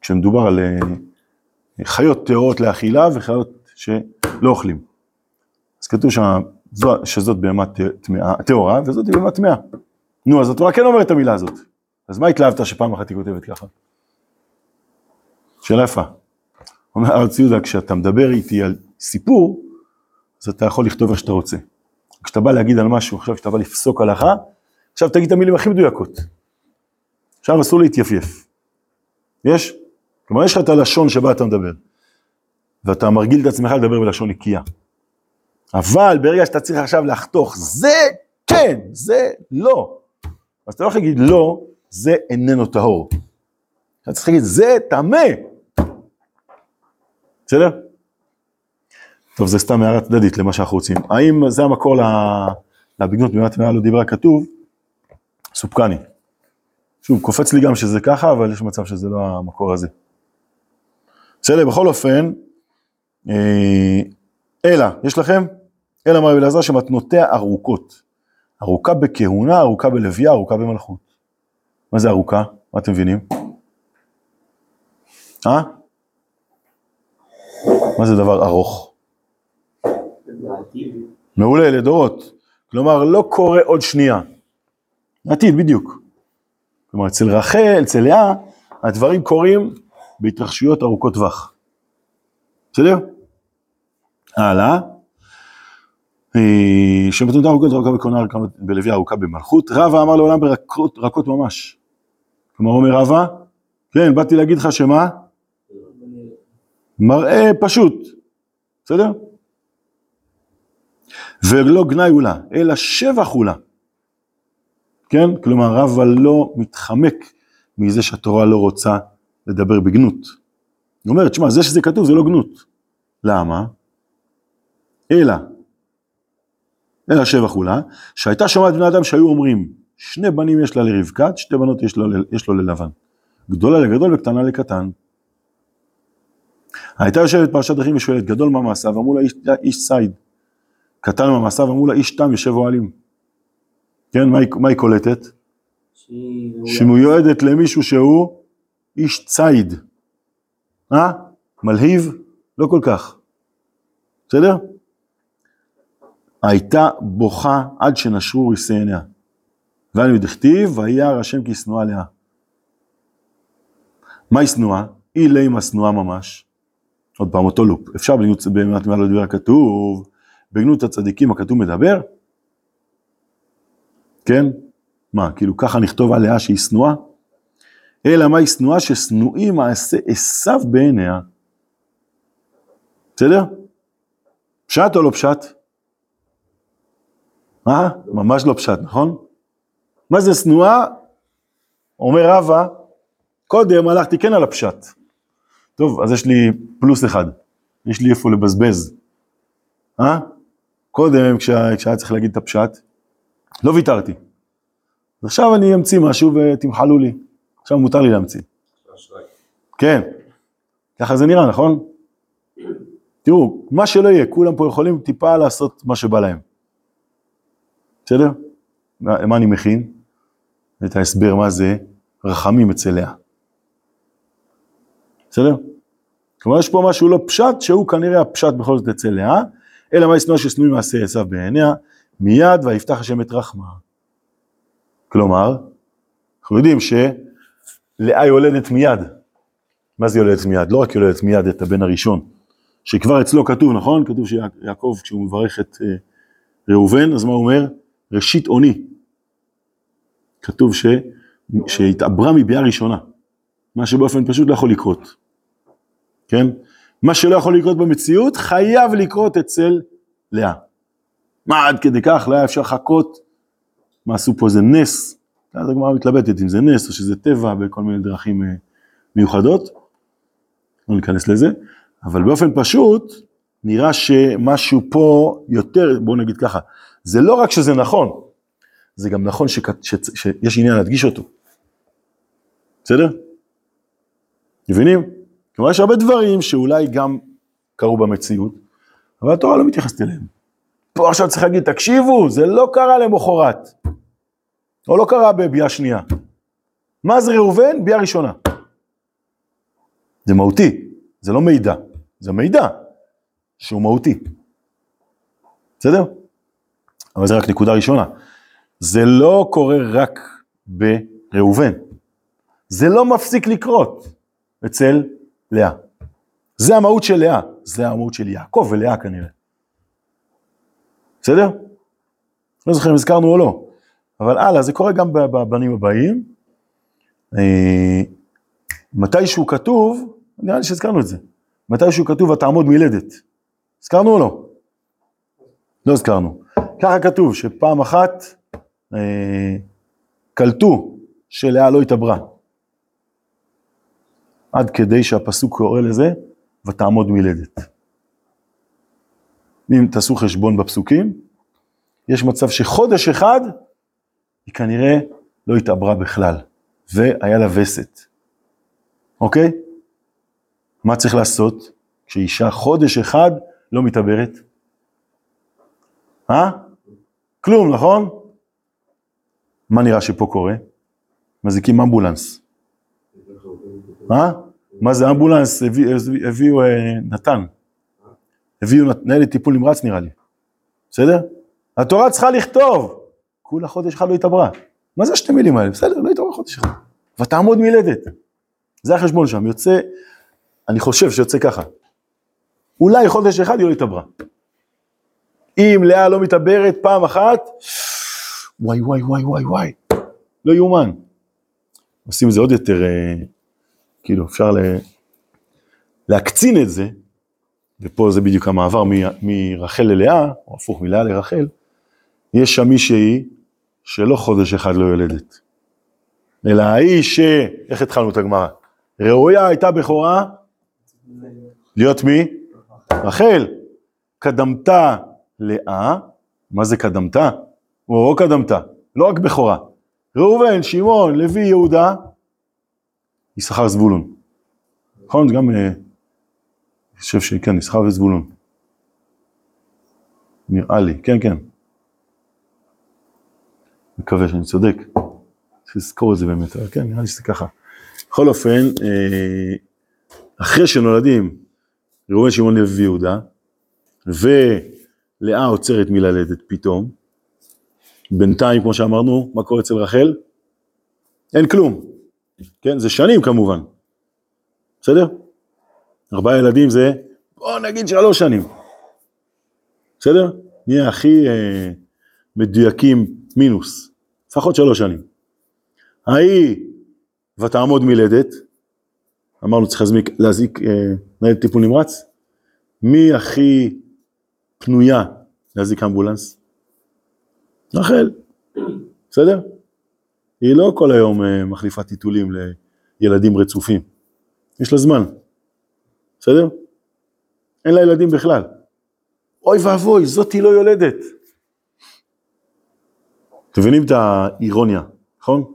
כשמדובר על חיות טהורות לאכילה, וחיות שלא אוכלים. אז כתוב שזאת בהמה טהורה, וזאת בהמה טמאה. נו, אז התורה כן אומרת את המילה הזאת. אז מה התלהבת שפעם אחת היא כותבת ככה? שאלה יפה. אומר הרצי יהודה, כשאתה מדבר איתי על סיפור, אז אתה יכול לכתוב מה שאתה רוצה. כשאתה בא להגיד על משהו, עכשיו כשאתה בא לפסוק הלכה, עכשיו תגיד את המילים הכי מדויקות. עכשיו אסור להתייפייף. יש? כלומר, יש לך את הלשון שבה אתה מדבר. ואתה מרגיל את עצמך לדבר בלשון נקייה. אבל ברגע שאתה צריך עכשיו לחתוך, זה כן, זה לא. אז אתה לא יכול להגיד, לא, זה איננו טהור. אתה צריך להגיד, זה טמא. בסדר? טוב, זה סתם הערה צדדית למה שאנחנו רוצים. האם זה המקור לבגנות בהמת טמאה לא דיברה כתוב? סופקני. שוב, קופץ לי גם שזה ככה, אבל יש מצב שזה לא המקור הזה. בסדר, בכל אופן, אלא, יש לכם? אלא אמר רבי אלעזר שמתנותיה ארוכות. ארוכה בכהונה, ארוכה בלוויה, ארוכה במלכות. מה זה ארוכה? מה אתם מבינים? מה זה דבר ארוך? מעולה, לדורות. כלומר, לא קורה עוד שנייה. עתיד, בדיוק. כלומר, אצל רחל, אצל לאה, הדברים קורים בהתרחשויות ארוכות טווח. בסדר? הלאה. שמתנותה ארוכות, ארוכה בכהונה, ארוכה בלוויה, ארוכה במלכות. רבא אמר לעולם ברקות ממש. כלומר, אומר רבא, כן, באתי להגיד לך שמה? מראה פשוט, בסדר? ולא גנאי הוא לה, אלא שבח הוא לה. כן? כלומר, רבא לא מתחמק מזה שהתורה לא רוצה לדבר בגנות. היא אומרת, שמה, זה שזה כתוב, זה לא גנות. למה? אלא שבח הוא לה, שהייתה שומעת בני אדם שהיו אומרים, שני בנים יש לה לרבקה, שתי בנות יש לו ללבן. גדולה לגדול וקטנה לקטן. הייתה יושבת פרשת דרכים ושואלת, גדול מה מעשה, ואמרו לה איש סייד, קטן מה מעשה, ואמרו לה איש תם יושב אוהלים. כן, מה היא קולטת? שמיועדת למישהו שהוא איש צייד. מלהיב? לא כל כך. בסדר? הייתה בוכה עד שנשרו ריסי עיניה. ואנו דכתיב, וירא השם כי שנואה לאה. מה היא שנואה? היא לאימא שנואה ממש. עוד פעם, אותו לופ. אפשר באמת מעל לדבר הכתוב, בגנות הצדיקים הכתוב מדבר. כן? מה, כאילו ככה נכתוב עליה שהיא שנואה? אלא מה היא שנואה? ששנואים מעשה עשיו בעיניה. בסדר? פשט או לא פשט? מה? ממש לא פשט, נכון? מה זה שנואה? אומר רבא, קודם הלכתי כן על הפשט. טוב, אז יש לי פלוס אחד. יש לי איפה לבזבז. קודם, כשהיה צריך להגיד את הפשט, לא ויתרתי. עכשיו אני אמציא משהו ותמחלו לי. עכשיו מותר לי להמציא. כן. ככה זה נראה, נכון? תראו, מה שלא יהיה, כולם פה יכולים טיפה לעשות מה שבא להם. בסדר? מה אני מכין? את ההסבר מה זה רחמים אצל לאה. בסדר? כלומר, יש פה משהו לא פשט, שהוא כנראה הפשט בכל זאת אצל לאה, אלא מה ישנוע ששנועים מעשה עשיו בעיניה, מיד ויפתח השם את רחמה. כלומר, אנחנו יודעים שלאה יולדת מיד. מה זה יולדת מיד? לא רק יולדת מיד את הבן הראשון, שכבר אצלו כתוב, נכון? כתוב שיעקב, כשהוא מברך את ראובן, אז מה הוא אומר? ראשית עוני. כתוב שהתעברה מביאה ראשונה. מה שבאופן פשוט לא יכול לקרות. כן? מה שלא יכול לקרות במציאות, חייב לקרות אצל לאה. מה עד כדי כך? לא היה אפשר לחכות. מה עשו פה? זה נס. אז הגמרא מתלבטת אם זה נס או שזה טבע בכל מיני דרכים מיוחדות. לא ניכנס לזה. אבל באופן פשוט, נראה שמשהו פה יותר, בואו נגיד ככה, זה לא רק שזה נכון, זה גם נכון שיש עניין להדגיש אותו. בסדר? מבינים? כלומר, יש הרבה דברים שאולי גם קרו במציאות, אבל התורה לא מתייחסת אליהם. פה עכשיו צריך להגיד, תקשיבו, זה לא קרה למחרת, או לא קרה בביאה שנייה. מה זה ראובן? ביאה ראשונה. זה מהותי, זה לא מידע, זה מידע. שהוא מהותי. בסדר? אבל זה רק נקודה ראשונה. זה לא קורה רק בראובן. זה לא מפסיק לקרות אצל לאה. זה המהות של לאה. זה המהות של יעקב ולאה כנראה. בסדר? לא זוכר אם הזכרנו או לא. אבל הלאה, זה קורה גם בבנים הבאים. מתישהו כתוב, נראה לי שהזכרנו את זה. מתישהו כתוב, ותעמוד מילדת. הזכרנו או לא? לא הזכרנו. ככה כתוב שפעם אחת קלטו שלאה לא התעברה. עד כדי שהפסוק קורא לזה, ותעמוד מילדת. אם תעשו חשבון בפסוקים, יש מצב שחודש אחד היא כנראה לא התעברה בכלל. והיה לה וסת. אוקיי? מה צריך לעשות? כשאישה חודש אחד לא מתעברת. כלום, נכון? מה נראה שפה קורה? מזיקים אמבולנס. מה זה אמבולנס? הביאו נתן. הביאו ניידת טיפול נמרץ נראה לי. בסדר? התורה צריכה לכתוב. כולה חודש אחד לא התעברה. מה זה שתי מילים האלה? בסדר, לא התעברה חודש אחד. ותעמוד מילדת. זה החשבון שם. יוצא, אני חושב שיוצא ככה. אולי חודש אחד היא לא התעברה. אם לאה לא מתעברת פעם אחת, וואי וואי וואי וואי וואי, לא יומן. עושים את זה עוד יותר, כאילו אפשר להקצין את זה, ופה זה בדיוק המעבר מרחל ללאה, או הפוך מלאה לרחל, יש שם מישהי שלא חודש אחד לא יולדת. אלא היא איך התחלנו את הגמרא? ראויה הייתה בכורה, להיות מי? רחל. קדמתה לאה, מה זה קדמתה? או קדמתה, לא רק בכורה. ראובן, שמעון, לוי, יהודה, יששכר זבולון. נכון? גם, אני חושב שכן, יששכר וזבולון. נראה לי, כן, כן. מקווה שאני צודק. צריך לזכור את זה באמת, אבל כן, נראה לי שזה ככה. בכל אופן, אחרי שנולדים, ראובן שמעון לוי ויהודה, ולאה עוצרת מללדת פתאום, בינתיים, כמו שאמרנו, מה קורה אצל רחל? אין כלום. כן, זה שנים כמובן. בסדר? 4 ילדים זה, בוא נגיד 3 שנים. בסדר? נהיה הכי מדויקים מינוס. לפחות 3 שנים. ההיא, ותעמוד מלדת, אמרנו צריך להזעיק ניידת טיפול נמרץ, מי הכי פנויה להזעיק אמבולנס? רחל, בסדר? היא לא כל היום מחליפה טיטולים לילדים רצופים. יש לה זמן, בסדר? אין לה ילדים בכלל. אוי ואבוי, זאת היא לא יולדת. אתם מבינים את האירוניה, נכון?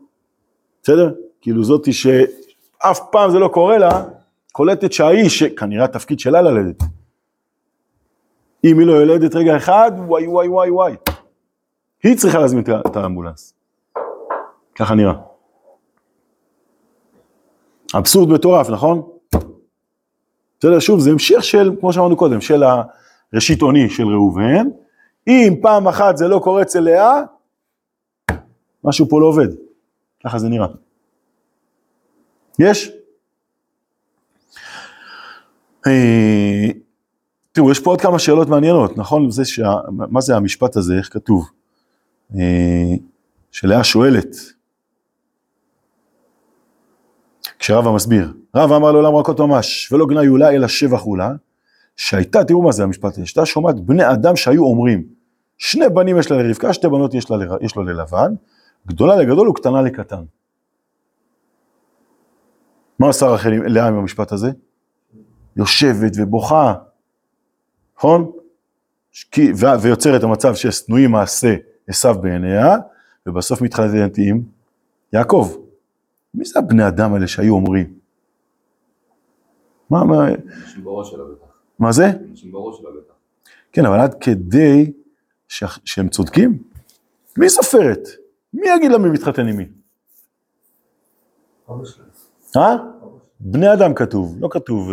בסדר? כאילו זאת היא שאף פעם זה לא קורה לה, קולטת שהיא, שכנראה התפקיד שלה ללדת. אם היא לא יולדת רגע אחד, וואי וואי וואי וואי. היא צריכה להזמין את האמבולנס. ככה נראה. אבסורד מטורף, נכון? בסדר, שוב, זה המשך של, כמו שאמרנו קודם, של הראשית עוני של ראובן. אם פעם אחת זה לא קורה אצל לאה, משהו פה לא עובד. ככה זה נראה. יש? תראו, יש פה עוד כמה שאלות מעניינות, נכון? זה מה זה המשפט הזה, איך כתוב? שלאה שואלת, כשרבא מסביר, רבא אמר לעולם רכות ממש, ולא גנאי אולה אלא שבח אולה, שהייתה, תראו מה זה המשפט הזה, שהייתה שומעת בני אדם שהיו אומרים, 2 בנים יש לה לרבקה, 2 בנות יש לו ללבן, גדולה לגדול וקטנה לקטן. מה עשה רחל לאה עם המשפט הזה? יושבת ובוכה, נכון? ויוצר את המצב שסנוי מעשה עשיו בעיניה, ובסוף מתחתנת עם יעקב. מי זה הבני אדם האלה שהיו אומרים? מה? אנשים בראש של הבטח. מה זה? אנשים בראש של הבטח. כן, אבל עד כדי שהם צודקים? מי סופרת? מי יגיד למי מתחתן עם מי? אבא שלהם. אה? בני אדם כתוב, לא כתוב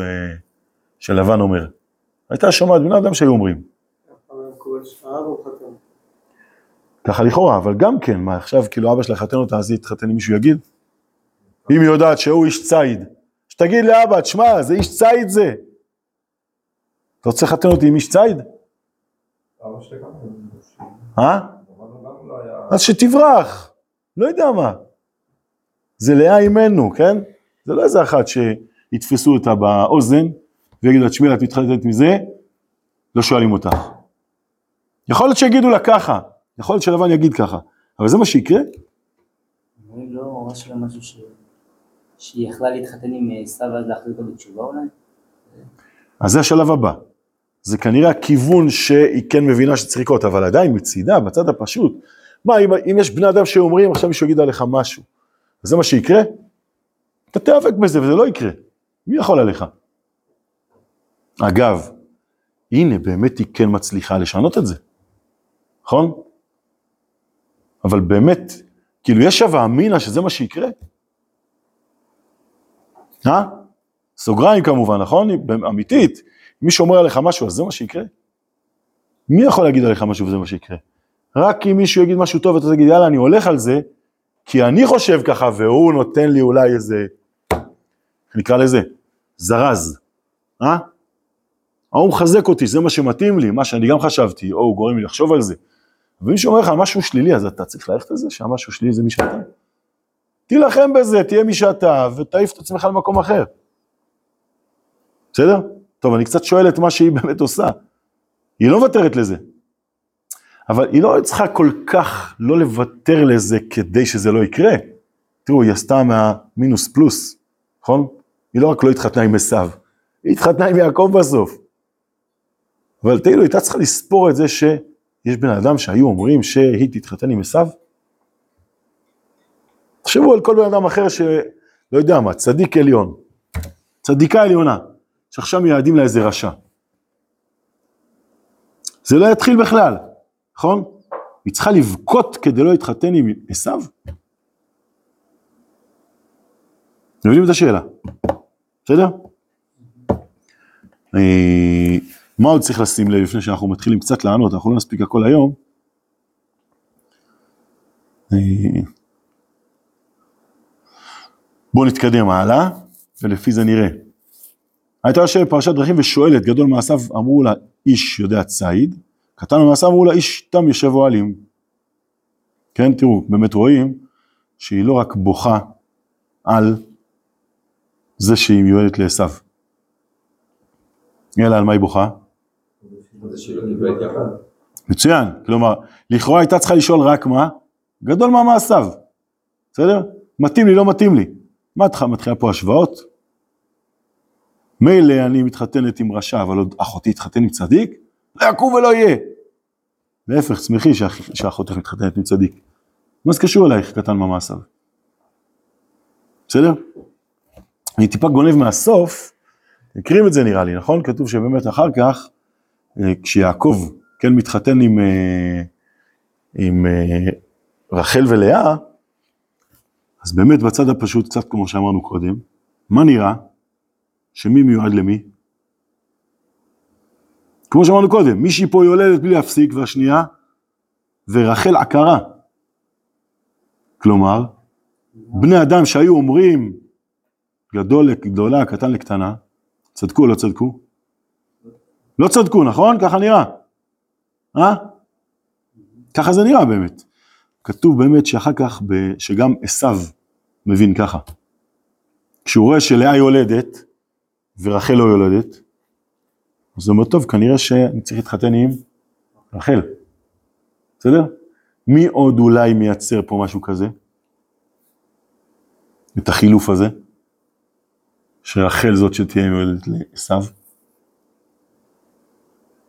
שלבן אומר. הייתה שומעת בני אדם שהיו אומרים. ככה לכאורה, אבל גם כן, מה עכשיו, כאילו אבא שלה יחתן אותה, אז היא תחתן עם מישהו יגיד? אם היא יודעת שהוא איש צייד, שתגיד לאבא, תשמע, זה איש צייד זה. אתה רוצה לחתן אותי עם איש צייד? אבא שלה גם לא. אה? אז שתברח, לא יודע מה. זה לאה אימנו, כן? זה לא איזה אחת שיתפסו אותה באוזן, ויגידו לה, תשמעי, את מתחתנת מזה, לא שואלים אותך. יכול להיות שיגידו לה ככה, יכול להיות שלבן יגיד ככה, אבל זה מה שיקרה? אני לא ממש לא משהו שהיא יכלה להתחתן עם סבא להחזיר אותו בתשובה אולי. אז זה השלב הבא. זה כנראה הכיוון שהיא כן מבינה שצריקות, אבל עדיין מצידה, בצד הפשוט. מה, אם יש בני אדם שאומרים, עכשיו מישהו יגיד עליך משהו, אז זה מה שיקרה? אתה תיאבק בזה וזה לא יקרה. מי יכול עליך? אגב, הנה באמת היא כן מצליחה לשנות את זה. נכון? אבל באמת, כאילו יש שווה אמינה שזה מה שיקרה? אה? סוגריים כמובן, נכון? אמיתית. מי שאומר עליך משהו, אז זה מה שיקרה? מי יכול להגיד עליך משהו וזה מה שיקרה? רק אם מישהו יגיד משהו טוב, אתה תגיד, יאללה, אני הולך על זה, כי אני חושב ככה, והוא נותן לי אולי איזה, נקרא לזה, זרז. אה? הוא מחזק אותי, זה מה שמתאים לי, מה שאני גם חשבתי, או הוא גורם לי לחשוב על זה. ומי שאומר לך, משהו שלילי, אז אתה צריך ללכת על זה, שהמשהו שלילי זה מי שאתה. תילחם בזה, תהיה מי שאתה, ותעיף את עצמך למקום אחר. בסדר? טוב, אני קצת שואל את מה שהיא באמת עושה. היא לא מוותרת לזה. אבל היא לא צריכה כל כך לא לוותר לזה כדי שזה לא יקרה. תראו, היא עשתה מהמינוס פלוס, נכון? היא לא רק לא התחתנה עם עשיו, היא התחתנה עם יעקב בסוף. אבל תהילו, היא הייתה צריכה לספור את זה שיש בן אדם שהיו אומרים שהיא תתחתן עם עשיו. תחשבו על כל בן אדם אחר לא יודע מה, צדיק עליון, צדיקה עליונה, שעכשיו מייעדים לאיזה רשע. זה לא יתחיל בכלל, נכון? היא צריכה לבכות כדי לא להתחתן עם עשיו? אתם יודעים את השאלה? בסדר? מה עוד צריך לשים לב לפני שאנחנו מתחילים קצת לענות? אנחנו לא נספיק הכל היום. בואו נתקדם הלאה, ולפי זה נראה. הייתה יושבת פרשת דרכים ושואלת, גדול מעשיו אמרו לה, איש יודע צעיד, קטן מעשיו אמרו לה, איש תם יושב אוהלים. כן, תראו, באמת רואים שהיא לא רק בוכה על זה שהיא מיועדת לעשיו. אלא על מה היא בוכה? מצוין, כלומר, לכאורה הייתה צריכה לשאול רק מה? גדול מה מעשיו, בסדר? מתאים לי, לא מתאים לי. מה מתחילה פה השוואות? מילא אני מתחתנת עם רשע, אבל עוד אחותי התחתן עם צדיק? לא יקום ולא יהיה. להפך, שמחי שאחותך מתחתנת עם צדיק. מה זה קשור אלייך, קטן מה מעשיו? בסדר? אני טיפה גונב מהסוף, הקרים את זה נראה לי, נכון? כתוב שבאמת אחר כך, כשיעקב כן מתחתן עם רחל ולאה, אז באמת בצד הפשוט, קצת כמו שאמרנו קודם, מה נראה? שמי מיועד למי? כמו שאמרנו קודם, מישהי פה יולדת בלי להפסיק, והשנייה, ורחל עקרה. כלומר, בני אדם שהיו אומרים, גדול לגדולה, קטן לקטנה, צדקו או לא צדקו? לא צדקו, נכון? ככה נראה. אה? ככה זה נראה באמת. כתוב באמת שאחר כך, שגם עשיו מבין ככה. כשהוא רואה שלאה יולדת, ורחל לא יולדת, אז הוא אומר, טוב, כנראה שאני צריך להתחתן עם רחל. בסדר? מי עוד אולי מייצר פה משהו כזה? את החילוף הזה? שרחל זאת שתהיה מיועדת לעשיו?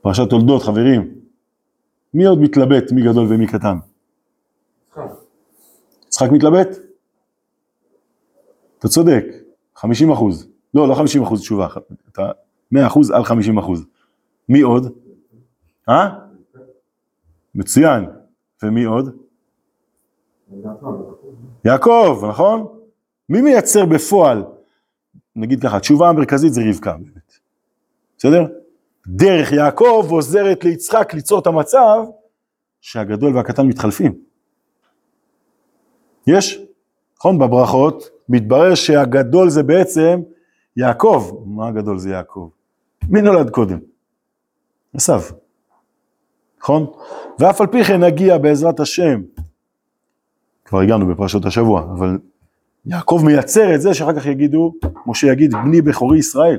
פרשת תולדות, חברים. מי עוד מתלבט, מי גדול ומי קטן? יצחק מתלבט? אתה צודק, 50%. לא, לא 50% תשובה, אתה 100% על 50%. מי עוד? אה? מצוין. ומי עוד? יעקב, נכון? מי מייצר בפועל? נגיד ככה, התשובה המרכזית זה רבקה, באמת. בסדר? דרך יעקב עוזרת ליצחק ליצור את המצב שהגדול והקטן מתחלפים. יש? נכון, בברכות, מתברר שהגדול זה בעצם יעקב. מה הגדול זה יעקב? מי נולד קודם? עשיו. נכון? ואף על פי כן נגיע בעזרת השם. כבר הגענו בפרשות השבוע, אבל יעקב מייצר את זה שאחר כך יגידו, משה יגיד, בני בכורי ישראל.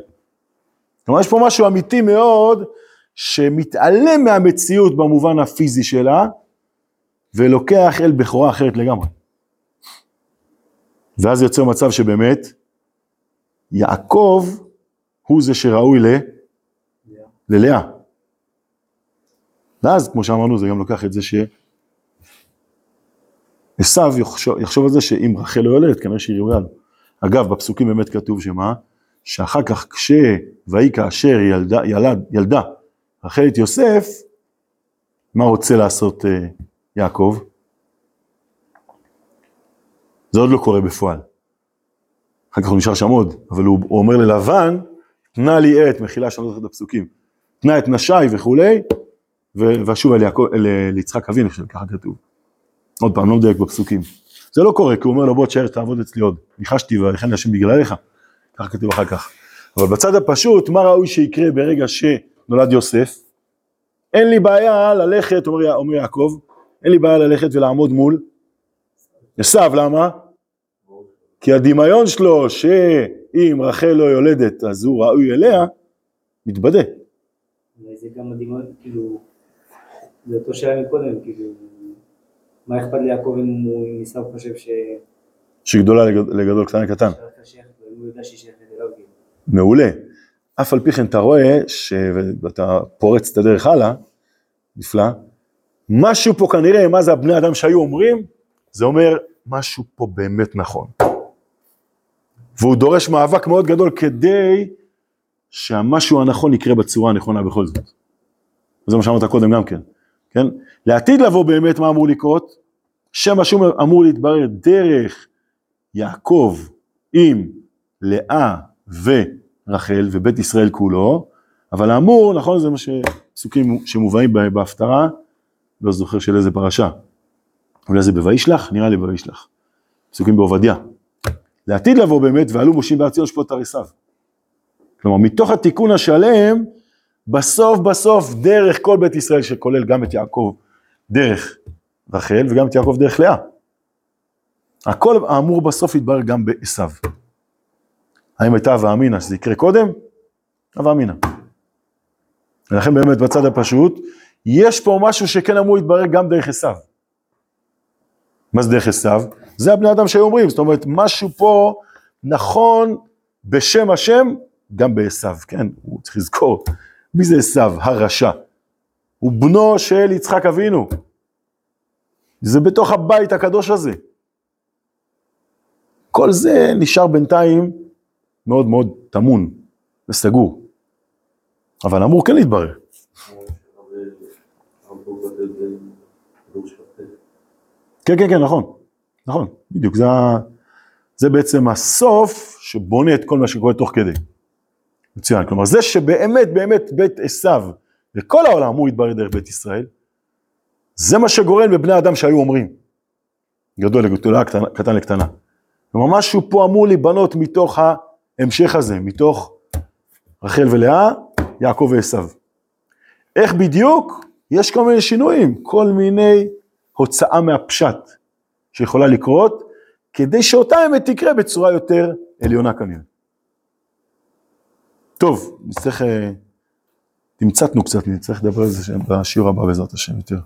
כלומר, יש פה משהו אמיתי מאוד, שמתעלם מהמציאות במובן הפיזי שלה, ולוקח אל בכורה אחרת לגמרי. ואז יוצא מצב שבאמת, יעקב הוא זה שראוי ללאה. ואז, כמו שאמרנו, זה גם לוקח את זה שעשיו יחשוב על זה שאם רחל לא יולדת, כנראה שהיא ראויה לו. אגב, בפסוקים באמת כתוב שמה? שאחר כך כשהיא כאשר ילדה רחל את יוסף, מה רוצה לעשות יעקב? זה עוד לא קורה בפועל. אחר כך הוא נשאר שם עוד, אבל הוא אומר ללבן, תנה לי עת, מחילה שאני לא זוכר את הפסוקים, תנה את נשי וכו', ושוב ליצחק אבינו, ככה כתוב. עוד פעם, לא מדייק בפסוקים. זה לא קורה, כי הוא אומר לו, בוא תשאר, תעבוד אצלי עוד. ניחשתי ולכן להשם בגללך, ככה כתוב אחר כך. אבל בצד הפשוט, מה ראוי שיקרה ברגע שנולד יוסף? אין לי בעיה ללכת, אומר יעקב, אין לי בעיה ללכת ולעמוד מול עשיו, למה? כי הדמיון שלו שאם רחל לא יולדת אז הוא ראוי אליה, מתבדה. זה גם הדמיון, כאילו, זה אותו שאלה מקודם, כאילו, מה אכפת ליעקב אם הוא עשיו חושב שגדולה לגדול קטן לקטן. הוא יודע שהיא שייכת אליו. מעולה. אף על פי כן אתה רואה, ואתה פורץ את הדרך הלאה, נפלא, משהו פה כנראה, מה זה הבני אדם שהיו אומרים, זה אומר, משהו פה באמת נכון. והוא דורש מאבק מאוד גדול כדי שהמשהו הנכון יקרה בצורה הנכונה בכל זאת. זה מה שאמרת קודם גם כן. כן? לעתיד לבוא באמת מה אמור לקרות, שמשהו אמור להתברר דרך יעקב עם לאה ורחל ובית ישראל כולו, אבל האמור, נכון, זה מה שפסוקים שמובאים בהפטרה, לא זוכר של איזה פרשה, אולי זה בוישלח, נראה לי בוישלח, פסוקים בעובדיה. לעתיד לבוא באמת, ועלו מושים בארציון שפוט תריסיו. כלומר, מתוך התיקון השלם, בסוף, דרך כל בית ישראל, שכולל גם את יעקב דרך רחל, וגם את יעקב דרך לאה. הכל האמור בסוף יתברר גם בעשיו. האם הייתה ואמינה שזה יקרה קודם? ואמינה. ולכן באמת בצד הפשוט, יש פה משהו שכן אמור להתברר גם דרך עשיו. מה זה דרך עשיו? זה הבני אדם שאומרים, זאת אומרת, משהו פה נכון בשם השם, גם בעשיו, כן, הוא צריך לזכור, מי זה עשיו? הרשע. הוא בנו של יצחק אבינו. זה בתוך הבית הקדוש הזה. כל זה נשאר בינתיים מאוד מאוד תמון וסגור. אבל אמור כן להתברר. כן, נכון, בדיוק, זה בעצם הסוף שבונה את כל מה שקורה תוך כדי. מצוין, כלומר זה שבאמת בית עשיו וכל העולם הוא התברר דרך בית ישראל, זה מה שגורם בבני האדם שהיו אומרים, גדול לגדולה, קטן לקטנה. כלומר משהו פה אמור להיבנות מתוך ההמשך הזה, מתוך רחל ולאה, יעקב ועשיו. איך בדיוק? יש כל מיני שינויים, כל מיני הוצאה מהפשט שיכולה לקרות, כדי שאותה האמת תקרה בצורה יותר עליונה כנראה. טוב, נצטרך, תמצתנו קצת, נצטרך לדבר על זה בשיעור הבא בעזרת השם יותר.